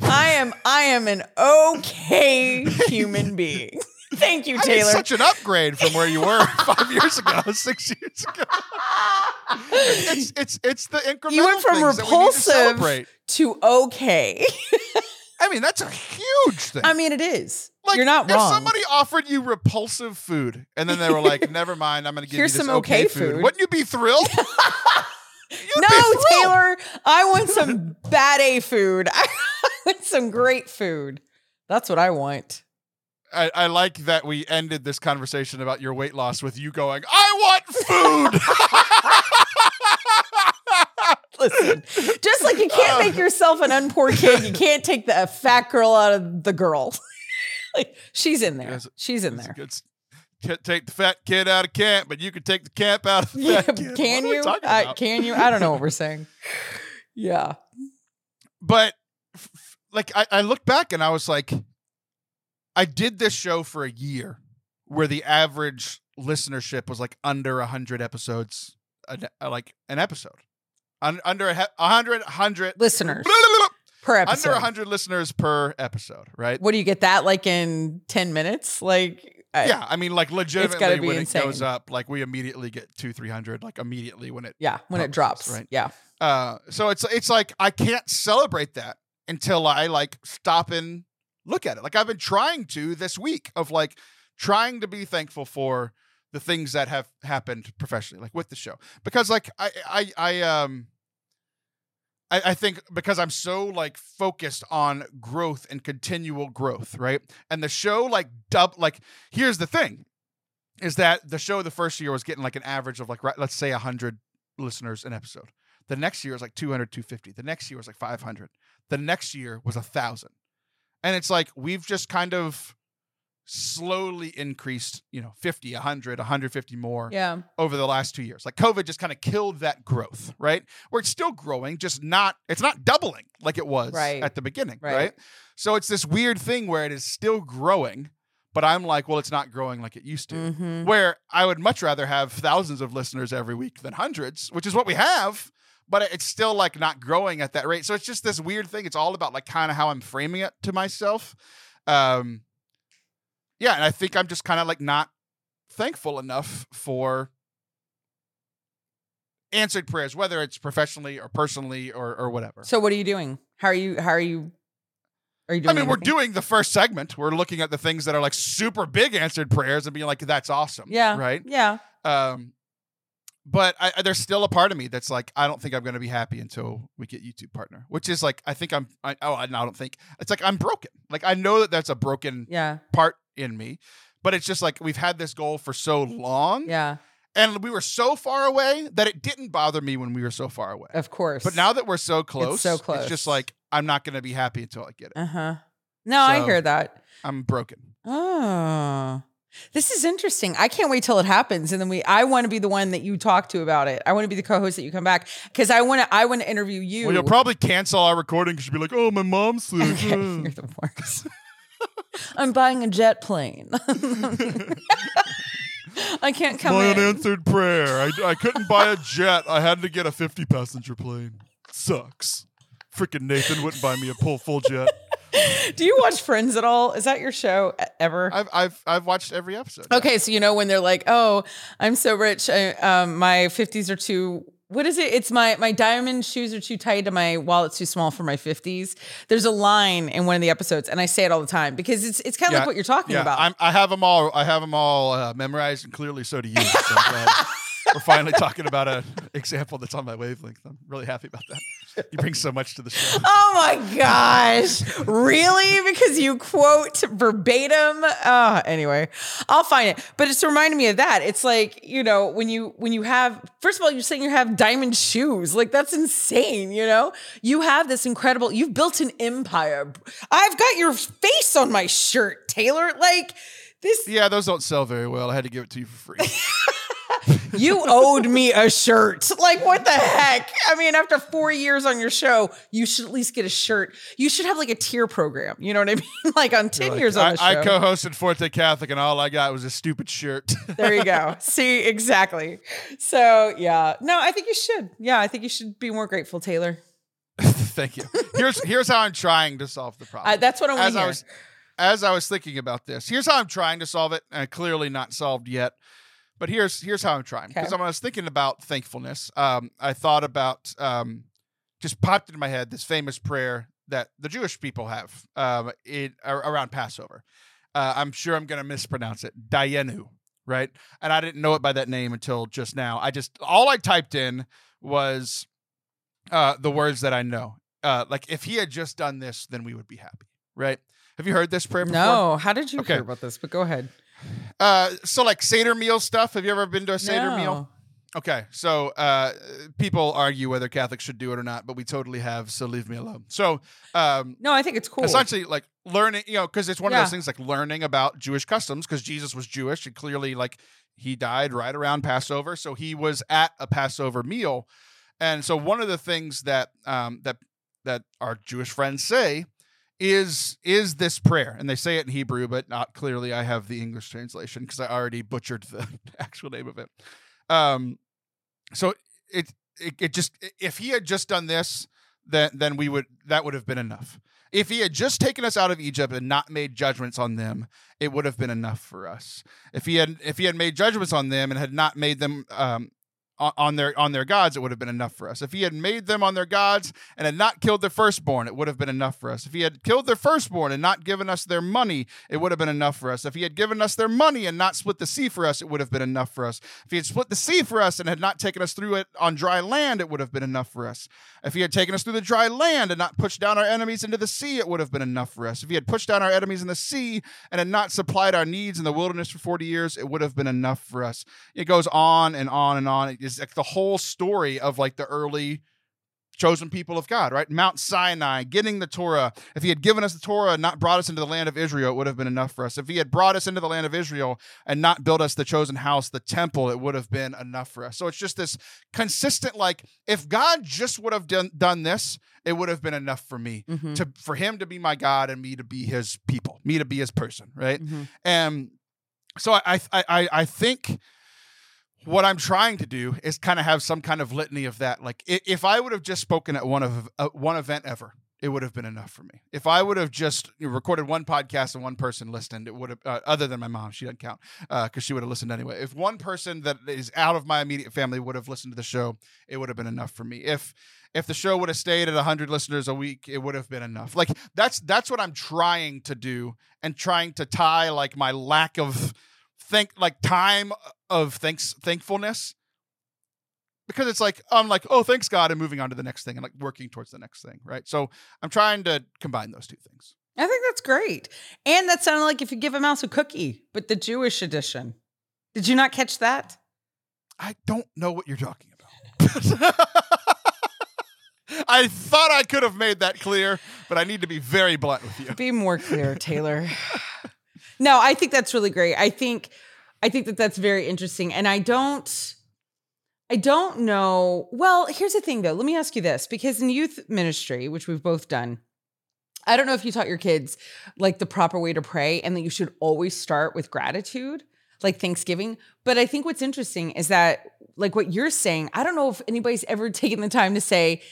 I am I am an okay human being. Thank you, Taylor. I mean, such an upgrade from where you were five years ago, six years ago. It's it's it's the incremental you went from things repulsive that we need to, to okay. I mean, that's a huge thing. I mean, it is. Like, you're not wrong. If somebody offered you repulsive food and then they were like, never mind, I'm going to give Here's you this some okay, okay food. food. Wouldn't you be thrilled? You'd no, Taylor, I want some bad A food. I want some great food. That's what I want. I, I like that we ended this conversation about your weight loss with you going, I want food. Listen, just like you can't make yourself an unpoor kid, you can't take the fat girl out of the girl. Like, she's in there. She's in there. Can't take the fat kid out of camp, but you can take the camp out of the yeah, fat kid. Can you? I, can you? I don't know what we're saying. Yeah. But f- like, I, I look back and I was like, I did this show for a year where the average listenership was like under a hundred episodes, a, a, like an episode Un- under a he- hundred, hundred listeners blah, blah, blah, per episode, under a hundred listeners per episode. Right. What do you get that like in ten minutes? Like, I, yeah, I mean, like legitimately when insane. It goes up, like we immediately get two, three hundred, like immediately when it yeah when publishes, it drops, right? Yeah. Uh, so it's it's like I can't celebrate that until I like stop and look at it. Like I've been trying to this week of like trying to be thankful for the things that have happened professionally, like with the show, because like I I I um I, I think because I'm so like focused on growth and continual growth, right? And the show like dub like here's the thing, is that the show the first year was getting like an average of like let's say one hundred listeners an episode. The next year was like two hundred, two fifty. The next year was like five hundred. The next year was one thousand. And it's like we've just kind of slowly increased, you know, fifty, one hundred, one hundred fifty more yeah. over the last two years. Like COVID just kind of killed that growth, right? Where it's still growing, just not, it's not doubling like it was right. at the beginning, right. right? So it's this weird thing where it is still growing, but I'm like, well, it's not growing like it used to. Mm-hmm. Where I would much rather have thousands of listeners every week than hundreds, which is what we have, but it's still like not growing at that rate. So it's just this weird thing. It's all about like kind of how I'm framing it to myself. Um, Yeah, and I think I'm just kind of like not thankful enough for answered prayers, whether it's professionally or personally or or whatever. So what are you doing? How are you? How are you? Are you doing? I mean, anything? We're doing the first segment. We're looking at the things that are like super big answered prayers and being like, "That's awesome." Yeah. Right. Yeah. Um, but I, there's still a part of me that's like, I don't think I'm going to be happy until we get YouTube partner, which is like, I think I'm. I, oh, I, no, I don't think it's like I'm broken. Like I know that that's a broken yeah. part in me, but it's just like we've had this goal for so long yeah and we were so far away that it didn't bother me when we were so far away, of course, but now that we're so close it's, so close. It's just like I'm not going to be happy until I get it. Uh-huh. No, so I hear that. I'm broken. Oh, this is interesting. I can't wait till it happens, and then we I want to be the one that you talk to about it. I want to be the co-host that you come back, because I want to I want to interview you. Well, you'll probably cancel our recording because you'll be like, oh, my mom's sick. Okay, you're the worst. I'm buying a jet plane. I can't come in. My unanswered prayer. I, I couldn't buy a jet. I had to get a fifty passenger plane. Sucks. Freaking Nathan wouldn't buy me a pull full jet. Do you watch Friends at all? Is that your show ever? I've I've, I've watched every episode. Okay, yeah. So you know when they're like, oh, I'm so rich. I, um, my fifties are too... What is it? It's my my diamond shoes are too tight and my wallet's too small for my fifties. There's a line in one of the episodes, and I say it all the time because it's it's kind of yeah, like what you're talking yeah, about. I'm, I have them all. I have them all uh, memorized, and clearly so do you. So I'm glad we're finally talking about an example that's on my wavelength. I'm really happy about that. You bring so much to the show. Oh my gosh, really? Because you quote verbatim. Uh, anyway, I'll find it. But it's reminding me of that. It's like, you know, when you when you have, first of all, you're saying you have diamond shoes. Like, that's insane. You know, you have this incredible. You've built an empire. I've got your face on my shirt, Taylor. Like this. Yeah, those don't sell very well. I had to give it to you for free. You owed me a shirt. Like, what the heck? I mean, after four years on your show, you should at least get a shirt. You should have like a tier program. You know what I mean? Like on ten like, years I, on the show. I co-hosted Forte Catholic and all I got was a stupid shirt. There you go. See, exactly. So yeah, no, I think you should. Yeah, I think you should be more grateful, Taylor. Thank you. Here's, here's how I'm trying to solve the problem. Uh, that's what I want to hear. I was, as I was thinking about this, here's how I'm trying to solve it. And clearly not solved yet. But here's here's how I'm trying. Because okay. when I was thinking about thankfulness, um, I thought about, um, just popped into my head this famous prayer that the Jewish people have um, it, around Passover. Uh, I'm sure I'm going to mispronounce it. Dayenu, right? And I didn't know it by that name until just now. I just, all I typed in was uh, the words that I know. Uh, like, if he had just done this, then we would be happy, right? Have you heard this prayer before? No. How did you okay. hear about this? But go ahead. Uh, so like Seder meal stuff. Have you ever been to a Seder no. meal? Okay. So uh, people argue whether Catholics should do it or not, but we totally have. So leave me alone. So um, no, I think it's cool. Essentially, like learning, you know, because it's one yeah. of those things like learning about Jewish customs, because Jesus was Jewish and clearly like he died right around Passover. So he was at a Passover meal. And so one of the things that um, that that our Jewish friends say is is this prayer, and they say it in Hebrew, but not clearly. I have the English translation because I already butchered the actual name of it. Um, so it, it it just if he had just done this, then then we would that would have been enough. If he had just taken us out of Egypt and not made judgments on them, it would have been enough for us. If he had if he had made judgments on them and had not made them um, on their on their gods, it would have been enough for us. If he had made them on their gods and had not killed their firstborn, it would have been enough for us. If he had killed their firstborn and not given us their money, it would have been enough for us. If he had given us their money and not split the sea for us, it would have been enough for us. If he had split the sea for us and had not taken us through it on dry land, it would have been enough for us. If he had taken us through the dry land and not pushed down our enemies into the sea, it would have been enough for us. If he had pushed down our enemies in the sea and had not supplied our needs in the wilderness for forty years, it would have been enough for us. It goes on and on and on. It's like the whole story of like the early chosen people of God, right? Mount Sinai, getting the Torah. If he had given us the Torah and not brought us into the land of Israel, it would have been enough for us. If he had brought us into the land of Israel and not built us the chosen house, the temple, it would have been enough for us. So it's just this consistent, like, if God just would have done, done this, it would have been enough for me, mm-hmm. to for him to be my God and me to be his people, me to be his person, right? Mm-hmm. And so I I I, I think... what I'm trying to do is kind of have some kind of litany of that. Like, if I would have just spoken at one of uh, one event ever, it would have been enough for me. If I would have just recorded one podcast and one person listened, it would have, uh, other than my mom, she doesn't count because uh, she would have listened anyway. If one person that is out of my immediate family would have listened to the show, it would have been enough for me. If if the show would have stayed at one hundred listeners a week, it would have been enough. Like, that's that's what I'm trying to do, and trying to tie like my lack of think like time of thanks thankfulness, because it's like I'm like, oh, thanks God, and moving on to the next thing and like working towards the next thing, right? So I'm trying to combine those two things. I think that's great. And that sounded like if you give a mouse a cookie, but the Jewish edition. Did you not catch that? I don't know what you're talking about. I thought I could have made that clear, but I need to be very blunt with you. Be more clear, Taylor. No, I think that's really great. I think, I think that that's very interesting. And I don't, I don't know. Well, here's the thing though. Let me ask you this, because in youth ministry, which we've both done, I don't know if you taught your kids like the proper way to pray and that you should always start with gratitude, like Thanksgiving. But I think what's interesting is that like what you're saying, I don't know if anybody's ever taken the time to say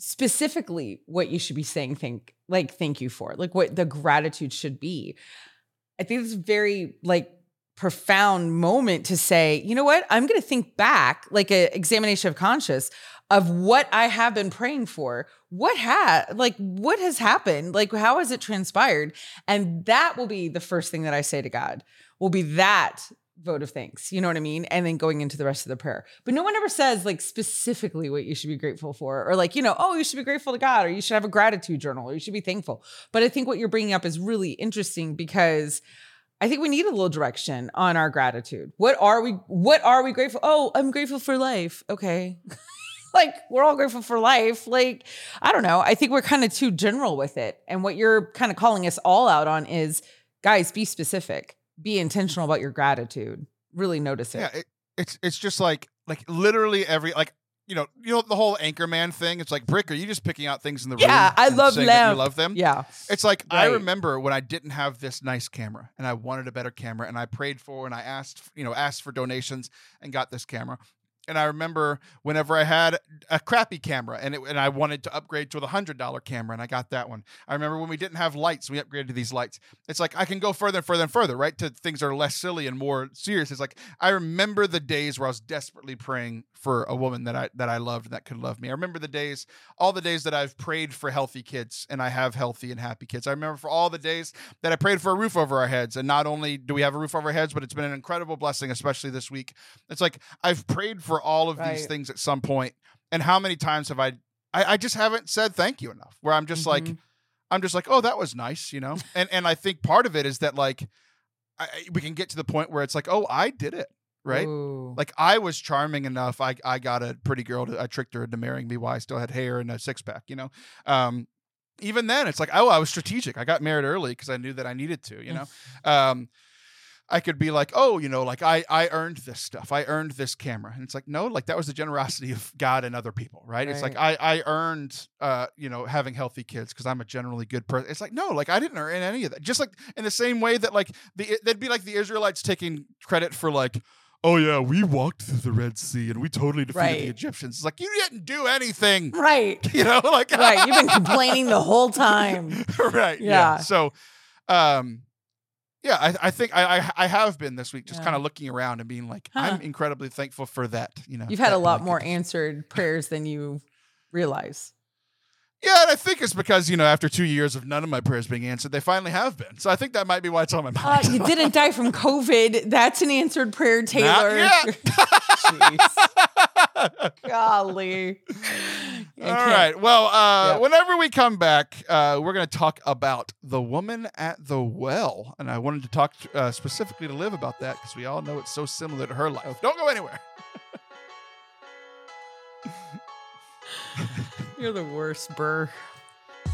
specifically what you should be saying, think like, thank you for, like what the gratitude should be. I think it's a very like profound moment to say, you know what? I'm going to think back like an examination of conscience of what I have been praying for. What ha- like what has happened? Like how has it transpired? And that will be the first thing that I say to God, will be that vote of thanks. You know what I mean? And then going into the rest of the prayer. But no one ever says like specifically what you should be grateful for, or like, you know, oh, you should be grateful to God, or you should have a gratitude journal, or you should be thankful. But I think what you're bringing up is really interesting, because I think we need a little direction on our gratitude. What are we, what are we grateful? Oh, I'm grateful for life. Okay. Like we're all grateful for life. Like, I don't know. I think we're kind of too general with it. And what you're kind of calling us all out on is, guys, be specific. Be intentional about your gratitude. Really notice it. Yeah, it, it's it's just like like literally every like you know you know the whole Anchorman thing. It's like, Brick, are you just picking out things in the yeah, room? Yeah, I love them. You love them. Yeah, it's like right. I remember when I didn't have this nice camera and I wanted a better camera, and I prayed for and I asked you know asked for donations and got this camera. And I remember whenever I had a crappy camera and it, and I wanted to upgrade to a one hundred dollars camera and I got that one. I remember when we didn't have lights, we upgraded to these lights. It's like I can go further and further and further, right? To things that are less silly and more serious. It's like I remember the days where I was desperately praying for a woman that I that I loved and that could love me. I remember the days, all the days that I've prayed for healthy kids and I have healthy and happy kids. I remember for all the days that I prayed for a roof over our heads. And not only do we have a roof over our heads, but it's been an incredible blessing, especially this week. It's like I've prayed for For all of right. these things at some point, and how many times have I, I? I just haven't said thank you enough. Where I'm just mm-hmm. like, I'm just like, oh, that was nice, you know. and and I think part of it is that like, I, we can get to the point where it's like, oh, I did it, right? Ooh. Like I was charming enough. I I got a pretty girl. To, I tricked her into marrying me while I still had hair and a six pack, you know. Um, even then, it's like, oh, I was strategic. I got married early because I knew that I needed to, you know. um, I could be like, oh, you know, like I, I earned this stuff. I earned this camera. And it's like, no, like that was the generosity of God and other people, right? right. It's like, I, I earned, uh, you know, having healthy kids because I'm a generally good person. It's like, no, like I didn't earn any of that. Just like in the same way that like, the that'd be like the Israelites taking credit for like, oh yeah, we walked through the Red Sea and we totally defeated right. the Egyptians. It's like, you didn't do anything. Right. You know, like. Right, you've been complaining the whole time. Right, yeah. yeah. So, um. Yeah, I, I think I I have been this week, just yeah. kind of looking around and being like, huh. I'm incredibly thankful for that. You know, you've had a lot more answered prayers than you realize. Yeah, and I think it's because, you know, after two years of none of my prayers being answered, they finally have been. So I think that might be why it's on my mind. Uh, you didn't die from COVID. That's an answered prayer, Taylor. Not yet. Jeez. Golly. All right. Well, uh, yeah. whenever we come back, uh, we're going to talk about the woman at the well. And I wanted to talk to, uh, specifically to Liv about that because we all know it's so similar to her life. Don't go anywhere. You're the worst, Burr.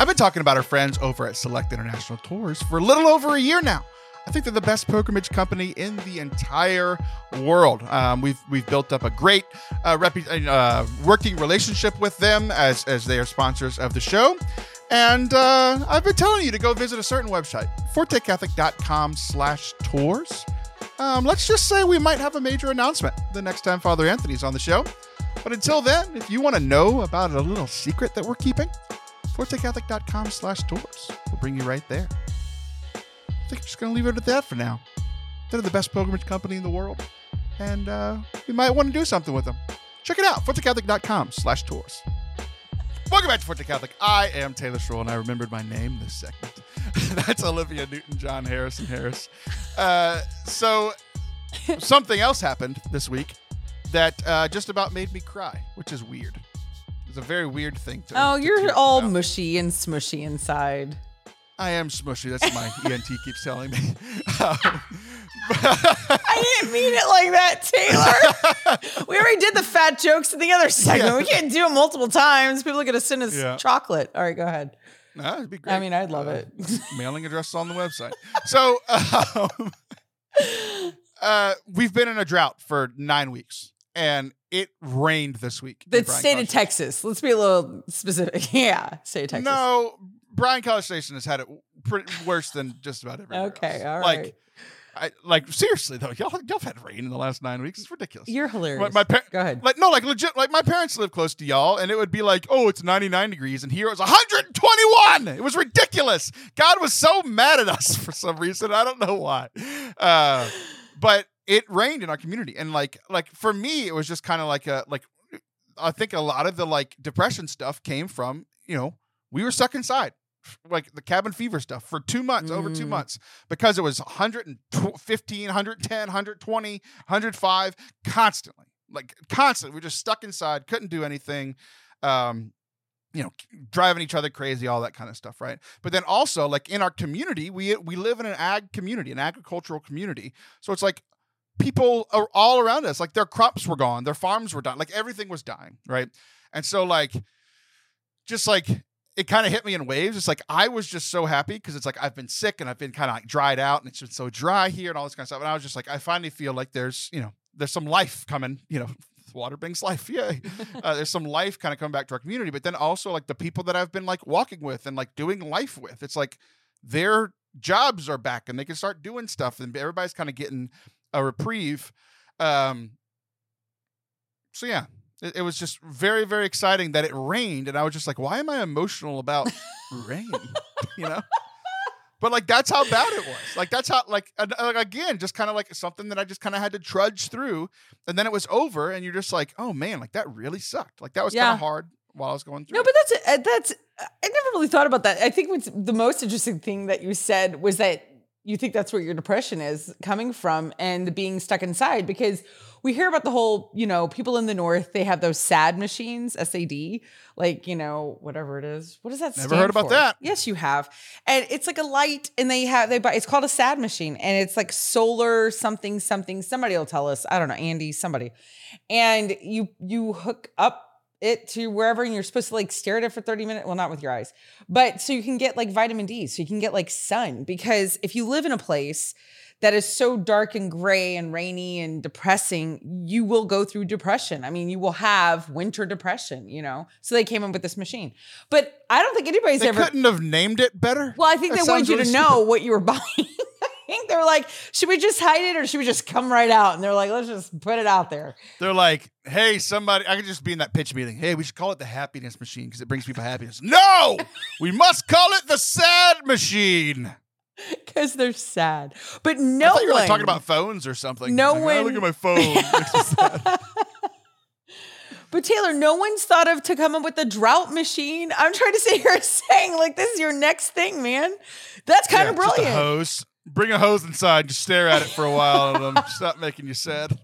I've been talking about our friends over at Select International Tours for a little over a year now. I think they're the best pilgrimage company in the entire world. Um, we've we've built up a great uh, repu- uh, working relationship with them as, as they are sponsors of the show. And uh, I've been telling you to go visit a certain website, forte catholic dot com slash tours. Um, let's just say we might have a major announcement the next time Father Anthony's on the show. But until then, if you want to know about a little secret that we're keeping, forte catholic dot com slash tours will bring you right there. I think I'm just going to leave it at that for now. They're the best pilgrimage company in the world, and uh, you might want to do something with them. Check it out, forte catholic dot com slash tours. Welcome back to Forte Catholic. I am Taylor Stroll, and I remembered my name this second. That's Olivia Newton-John Harrison Harris. Uh, so something else happened this week that uh, just about made me cry, which is weird. It's a very weird thing to Oh, to you're all about. Mushy and smushy inside. I am smushy. That's what my E N T keeps telling me. Um, I didn't mean it like that, Taylor. We already did the fat jokes in the other segment. Yeah. We can't do it multiple times. People are going to send us yeah. chocolate. All right, go ahead. No, it'd be great. I mean, I'd love uh, it. Mailing address on the website. So um, uh, we've been in a drought for nine weeks. And it rained this week. The state of Texas. Let's be a little specific. Yeah, state of Texas. No, Bryan College Station has had it pretty worse than just about everywhere okay, else. all like, right. I, like, seriously, though, y'all, y'all have had rain in the last nine weeks. It's ridiculous. You're hilarious. My, my par- Go ahead. Like, no, like, legit, like, my parents live close to y'all, and it would be like, oh, it's ninety-nine degrees, and here it was one hundred twenty-one. It was ridiculous. God was so mad at us for some reason. I don't know why. Uh, but... It rained in our community, and like, like for me, it was just kind of like a like. I think a lot of the like depression stuff came from, you know, we were stuck inside, like the cabin fever stuff for two months, mm. over two months, because it was one hundred fifteen, one hundred ten, one hundred twenty, one hundred five constantly, like constantly. We're just stuck inside, couldn't do anything, um, you know, driving each other crazy, all that kind of stuff, right? But then also, like in our community, we we live in an ag community, an agricultural community, so it's like. People are all around us, like their crops were gone, their farms were dying, like everything was dying, right? And so like, just like, it kind of hit me in waves. It's like, I was just so happy because it's like, I've been sick and I've been kind of like dried out and it's been so dry here and all this kind of stuff. And I was just like, I finally feel like there's, you know, there's some life coming, you know, water brings life. Yay. Uh, there's some life kind of coming back to our community. But then also like the people that I've been like walking with and like doing life with, it's like their jobs are back and they can start doing stuff and everybody's kind of getting a reprieve. Um, so yeah, it, it was just very, very exciting that it rained. And I was just like, why am I emotional about rain? You know? But like, that's how bad it was. Like, that's how, like, uh, again, just kind of like something that I just kind of had to trudge through. And then it was over and you're just like, oh man, like that really sucked. Like that was yeah. kind of hard while I was going through. No, but that's, uh, that's, I never really thought about that. I think what's the most interesting thing that you said was that you think that's where your depression is coming from and the being stuck inside, because we hear about the whole, you know, people in the North, they have those SAD machines, S A D, like, you know, whatever it is. What does that stand for? Never heard about that. Yes, you have. And it's like a light and they have, they buy, it's called a SAD machine and it's like solar something, something, somebody will tell us, I don't know, Andy, somebody. And you, you hook up it to wherever and you're supposed to like stare at it for thirty minutes. Well, not with your eyes, but so you can get like vitamin D, so you can get like sun, because if you live in a place that is so dark and gray and rainy and depressing, you will go through depression. I mean, you will have winter depression, you know? So they came up with this machine, but I don't think anybody's they ever couldn't have named it better. Well, I think that they wanted you really to know stupid. What you were buying. They were like, should we just hide it or should we just come right out? And they're like, let's just put it out there. They're like, hey, somebody, I could just be in that pitch meeting. Hey, we should call it the happiness machine because it brings people happiness. No, we must call it the sad machine. Because they're sad. But no I thought you were like, one, talking about phones or something. No like, one. Oh, look at my phone. It makes me sad. But Taylor, no one's thought of to come up with a drought machine. I'm trying to sit here and saying, like, this is your next thing, man. That's kind yeah, of brilliant. Just a hose. Bring a hose inside. Just stare at it for a while, and um, stop making you sad.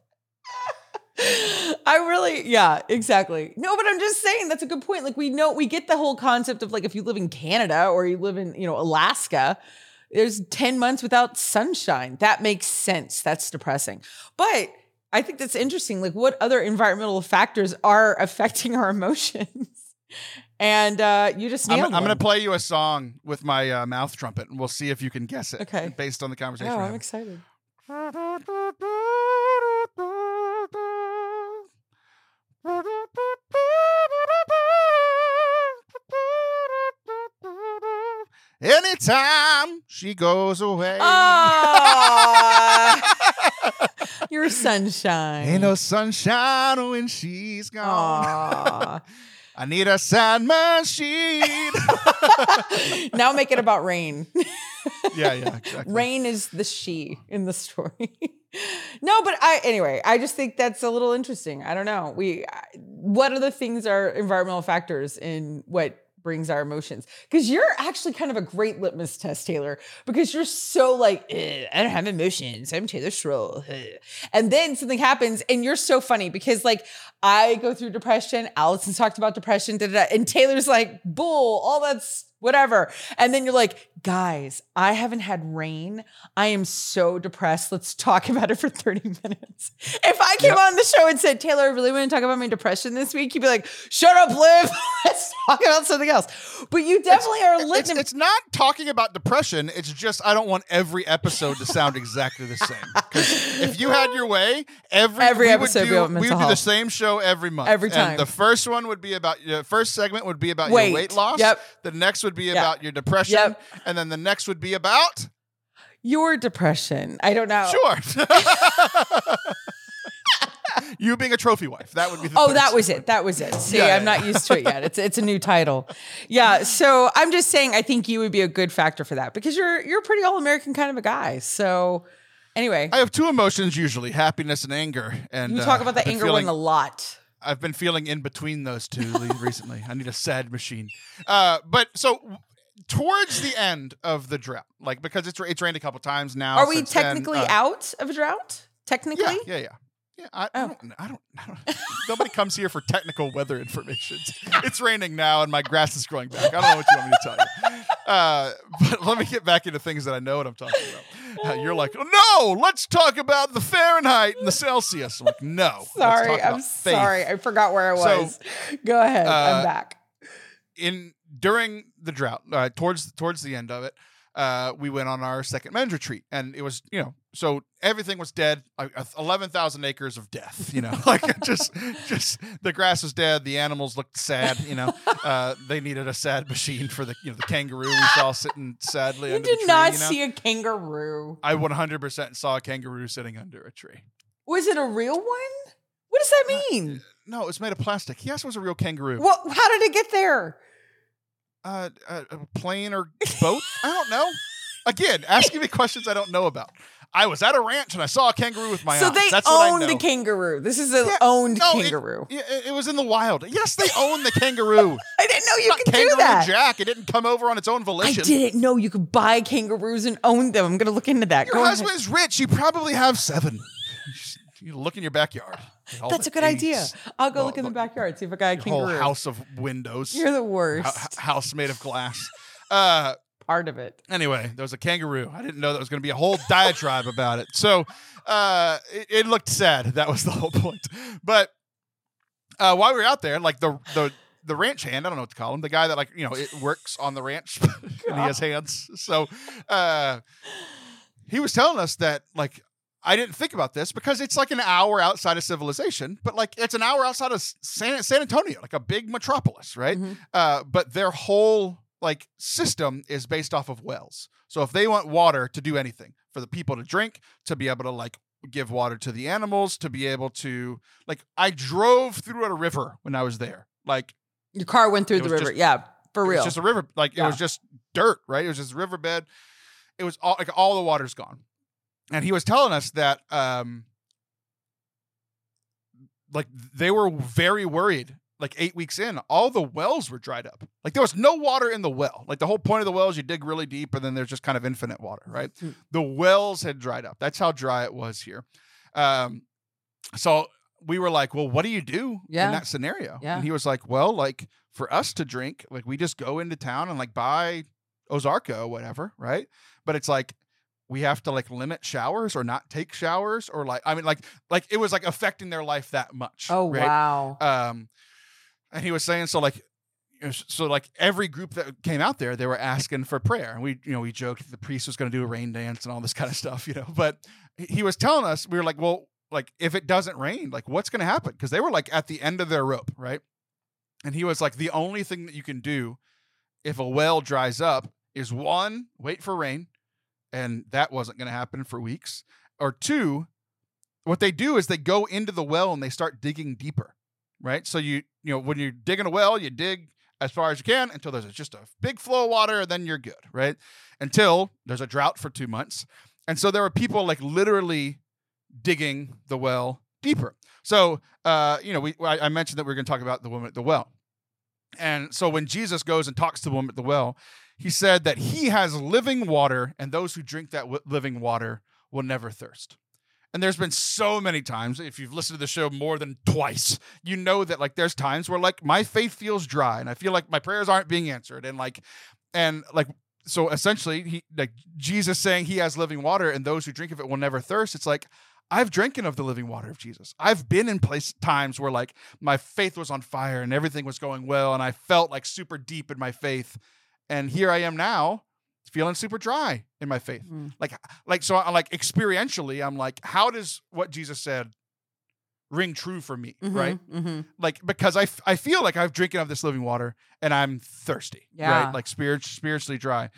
I really, yeah, exactly. No, but I'm just saying that's a good point. Like we know, we get the whole concept of like if you live in Canada or you live in, you know, Alaska, there's ten months without sunshine. That makes sense. That's depressing. But I think that's interesting. Like what other environmental factors are affecting our emotions? And uh, you just nailed I'm, I'm going to play you a song with my uh, mouth trumpet and we'll see if you can guess it. Okay. Based on the conversation. Oh, I'm excited. Anytime she goes away. Your sunshine. Ain't no sunshine when she's gone. I need a sand machine. Now make it about rain. Yeah, yeah, exactly. Rain is the she in the story. No, but I anyway, I just think that's a little interesting. I don't know. We what other things are environmental factors in what brings our emotions? Because you're actually kind of a great litmus test, Taylor, because you're so like, I don't have emotions. I'm Taylor Schroll. Ugh. And then something happens and you're so funny because like I go through depression. Allison's talked about depression. Da, da, da, and Taylor's like, bull, all that's whatever. And then you're like, guys, I haven't had rain. I am so depressed. Let's talk about it for thirty minutes. If I came yep. on the show and said, Taylor, I really want to talk about my depression this week, you'd be like, shut up, Liv. Let's talk about something else. But you definitely it's, are living. It's, it's not talking about depression. It's just, I don't want every episode to sound exactly the same. Because if you had your way, every, every we episode would do, we, we would do the same show every month. Every time. And the first one would be about, the first segment would be about weight. your weight loss. Yep. The next would be yep. about your depression. Yep. And then the next would be about your depression. I don't know. Sure. You being a trophy wife. That would be the Oh, that was it. That was it. See, yeah, yeah, I'm yeah. not used to it yet. It's it's a new title. Yeah. So I'm just saying I think you would be a good factor for that because you're you're a pretty all American kind of a guy. So anyway. I have two emotions usually, happiness and anger. And you talk uh, about the anger feeling- one a lot. I've been feeling in between those two recently. I need a sad machine. Uh, but so towards the end of the drought, like because it's it's rained a couple times now. Are we technically then, uh, out of a drought? Technically? Yeah, yeah, yeah. yeah I, oh. I don't. I don't. I don't nobody comes here for technical weather information. It's raining now, and my grass is growing back. I don't know what you want me to tell you. Uh, but let me get back into things that I know what I'm talking about. Uh, you're like, oh, no, let's talk about the Fahrenheit and the Celsius. I'm like, no. Sorry, I'm sorry. Faith. I forgot where I was. So, Go ahead. Uh, I'm back. In during the drought, uh, towards towards the end of it, uh, we went on our second men's retreat, and it was, you know, so everything was dead. Like eleven thousand acres of death, you know, like just just the grass was dead. The animals looked sad, you know. Uh, they needed a sad machine for the, you know, the kangaroo we saw sitting sadly you under the tree. Not you did not see a kangaroo. I one hundred percent saw a kangaroo sitting under a tree. Was it a real one? What does that mean? Uh, no, it's made of plastic. Yes, it was a real kangaroo. Well, how did it get there? Uh, a, a plane or boat? I don't know. Again, asking me questions I don't know about. I was at a ranch and I saw a kangaroo with my so eyes. So they That's owned the kangaroo. This is an yeah, owned no, kangaroo. It, it, it was in the wild. Yes, they own the kangaroo. I didn't know you it's could do that. Kangaroo Jack. It didn't come over on its own volition. I didn't know you could buy kangaroos and own them. I'm going to look into that. Your Go husband's ahead. Rich. You probably have seven. You look in your backyard. That's a good eggs. idea. I'll go well, look in the backyard, see if I got a kangaroo. Whole house of windows. You're the worst. H- house made of glass. Uh, Part of it. Anyway, there was a kangaroo. I didn't know there was going to be a whole diatribe about it. So uh, it, it looked sad. That was the whole point. But uh, while we were out there, like the the the ranch hand, I don't know what to call him, the guy that like you know it works on the ranch, and he has hands. So uh, he was telling us that like. I didn't think about this because it's like an hour outside of civilization, but like it's an hour outside of San, San Antonio, like a big metropolis, right? Mm-hmm. Uh, but their whole like system is based off of wells. So if they want water to do anything for the people to drink, to be able to like give water to the animals, to be able to like, I drove through a river when I was there. Like your car went through the river. Just, yeah, for real. It's just a river. Like yeah. It was just dirt, right? It was just a riverbed. it was all like all the water's gone. And he was telling us that um like they were very worried. Like eight weeks in, all the wells were dried up. Like there was no water in the well. Like the whole point of the well is you dig really deep and then there's just kind of infinite water, right? Mm. The wells had dried up. That's how dry it was here. Um, so we were like, well, what do you do yeah. in that scenario? Yeah. And he was like, well, like for us to drink, like we just go into town and like buy Ozarka or whatever, right? But it's like, we have to like limit showers or not take showers or like, I mean, like, like it was like affecting their life that much. Oh, right? Wow. Um, And he was saying, so like, so like every group that came out there, they were asking for prayer. And we, you know, we joked the priest was going to do a rain dance and all this kind of stuff, you know, but he was telling us, we were like, well, like if it doesn't rain, like what's going to happen? Because they were like at the end of their rope. Right. And he was like, the only thing that you can do if a well dries up is one, wait for rain. And that wasn't going to happen for weeks. Or two, what they do is they go into the well and they start digging deeper. Right. So you, you know, when you're digging a well, you dig as far as you can until there's just a big flow of water and then you're good. Right. Until there's a drought for two months. And so there were people like literally digging the well deeper. So, uh, you know, we, I mentioned that we we're going to talk about the woman at the well. And so when Jesus goes and talks to the woman at the well, he said that he has living water and those who drink that w- living water will never thirst. And there's been so many times, if you've listened to the show more than twice, you know that like there's times where like my faith feels dry and I feel like my prayers aren't being answered. And like, and like, so essentially he, like Jesus saying he has living water and those who drink of it will never thirst. It's like, I've drinking of the living water of Jesus. I've been in place times where like my faith was on fire and everything was going well. And I felt like super deep in my faith. And here I am now feeling super dry in my faith. Mm. Like, like, so I like experientially, I'm like, how does what Jesus said ring true for me? Mm-hmm, right. Mm-hmm. Like, because I, f- I feel like I've drinking of this living water and I'm thirsty, yeah. right? Like spirit, spiritually dry.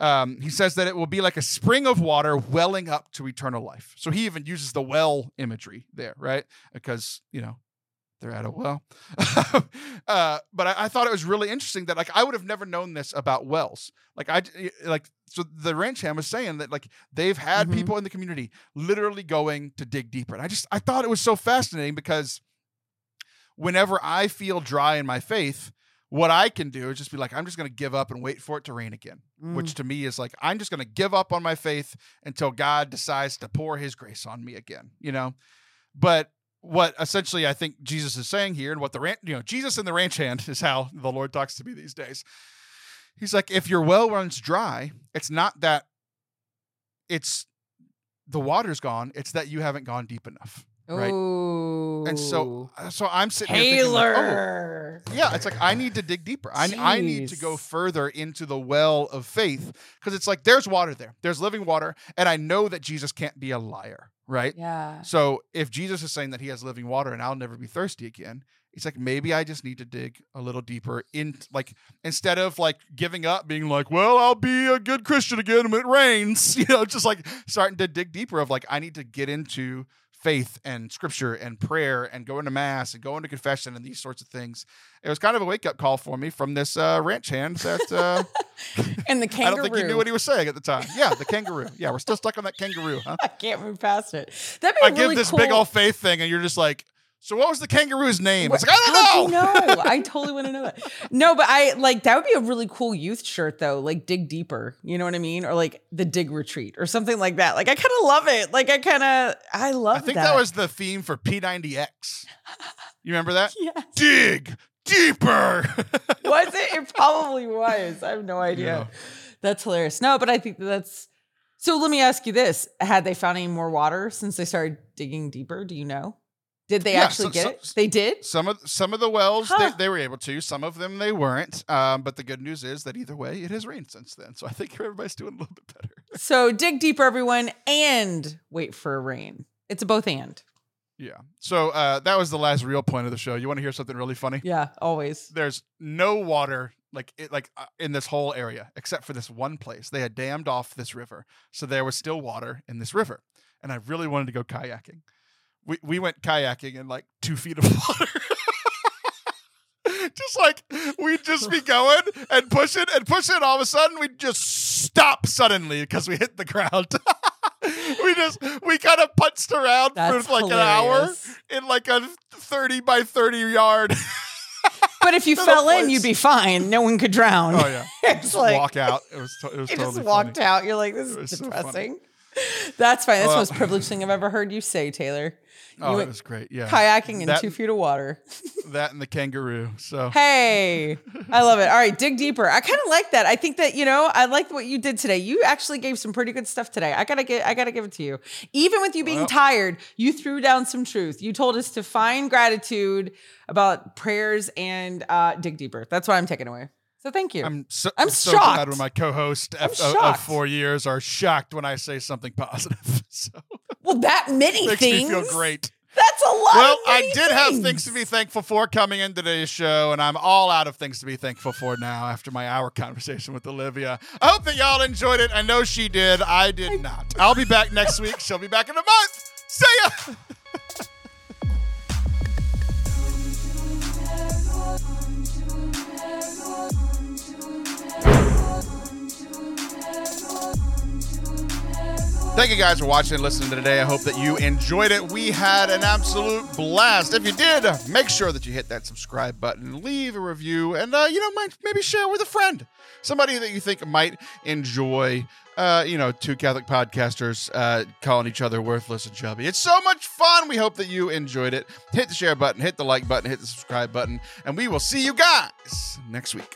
Um, he says that it will be like a spring of water welling up to eternal life. So he even uses the well imagery there, right? Because, you know, they're at a well. uh, but I, I thought it was really interesting that like I would have never known this about wells. Like I like so the ranch hand was saying that like they've had mm-hmm. people in the community literally going to dig deeper. And I just I thought it was so fascinating because whenever I feel dry in my faith, what I can do is just be like, I'm just going to give up and wait for it to rain again, mm. which to me is like, I'm just going to give up on my faith until God decides to pour his grace on me again, you know? But what essentially I think Jesus is saying here and what the ranch, you know, Jesus and the ranch hand is how the Lord talks to me these days. He's like, if your well runs dry, it's not that it's the water's gone. It's that you haven't gone deep enough. Right. Ooh. And so, so I'm sitting Taylor. Here thinking, like, oh, yeah, it's like, I need to dig deeper. I, I need to go further into the well of faith because it's like, there's water there, there's living water. And I know that Jesus can't be a liar. Right. Yeah. So if Jesus is saying that he has living water and I'll never be thirsty again, it's like, maybe I just need to dig a little deeper in like, instead of like giving up being like, well, I'll be a good Christian again when it rains, you know, just like starting to dig deeper of like, I need to get into faith and scripture and prayer and go into mass and go into confession and these sorts of things. It was kind of a wake up call for me from this uh, ranch hand that, uh, and the kangaroo. I don't think he knew what he was saying at the time. Yeah, the kangaroo. Yeah, we're still stuck on that kangaroo, huh? I can't move past it. That'd be I really give this cool... big old faith thing, and you're just like, so what was the kangaroo's name? What? It's like, I don't How know. Do you know? I totally want to know that. No, but I like that would be a really cool youth shirt though. Like dig deeper, you know what I mean, or like the dig retreat or something like that. Like I kind of love it. Like I kind of I love. I think that. that was the theme for P ninety X. You remember that? Yes. Dig. Deeper. Was it? It probably was. I have no idea. Yeah. That's hilarious. No, but I think that's. So let me ask you this: had they found any more water since they started digging deeper? Do you know? Did they yeah, actually so, get so, it? They did. Some of some of the wells huh. they, they were able to. Some of them they weren't. Um, but the good news is that either way, it has rained since then. So I think everybody's doing a little bit better. So dig deeper, everyone, and wait for rain. It's a both and. Yeah. So uh, that was the last real point of the show. You want to hear something really funny? Yeah, always. There's no water like it, like uh, in this whole area, except for this one place. They had dammed off this river. So there was still water in this river. And I really wanted to go kayaking. We we went kayaking in like two feet of water. Just like, we'd just be going and push it and push it. And all of a sudden, we'd just stop suddenly because we hit the ground. we just, we kind of punched around That's for like hilarious. an hour in like a thirty by thirty yard. But if you fell in, you'd be fine. No one could drown. Oh, yeah. It's like, walk out. It was, to- it was you totally just walked funny. out. You're like, this is depressing. So That's fine. That's uh, the most privileged thing I've ever heard you say, Taylor. You oh, it was great. Yeah. Kayaking in that, two feet of water. That and the kangaroo. So hey, I love it. All right. Dig deeper. I kind of like that. I think that, you know, I like what you did today. You actually gave some pretty good stuff today. I got to get, I got to give it to you. Even with you being well, tired, you threw down some truth. You told us to find gratitude about prayers and uh, dig deeper. That's what I'm taking away. So thank you. I'm so, I'm so shocked. Glad when my co-host F- of four years are shocked when I say something positive. So. Well, that many makes things. Makes me feel great. That's a lot. Well, of I did things. have things to be thankful for coming in today's show, and I'm all out of things to be thankful for now after my hour conversation with Olivia. I hope that y'all enjoyed it. I know she did. I did I- not. I'll be back next week. She'll be back in a month. See ya. Thank you guys for watching and listening to today. I hope that you enjoyed it. We had an absolute blast. If you did, make sure that you hit that subscribe button, leave a review, and, uh, you know, might maybe share with a friend, somebody that you think might enjoy, uh, you know, two Catholic podcasters uh, calling each other worthless and chubby. It's so much fun. We hope that you enjoyed it. Hit the share button, hit the like button, hit the subscribe button, and we will see you guys next week.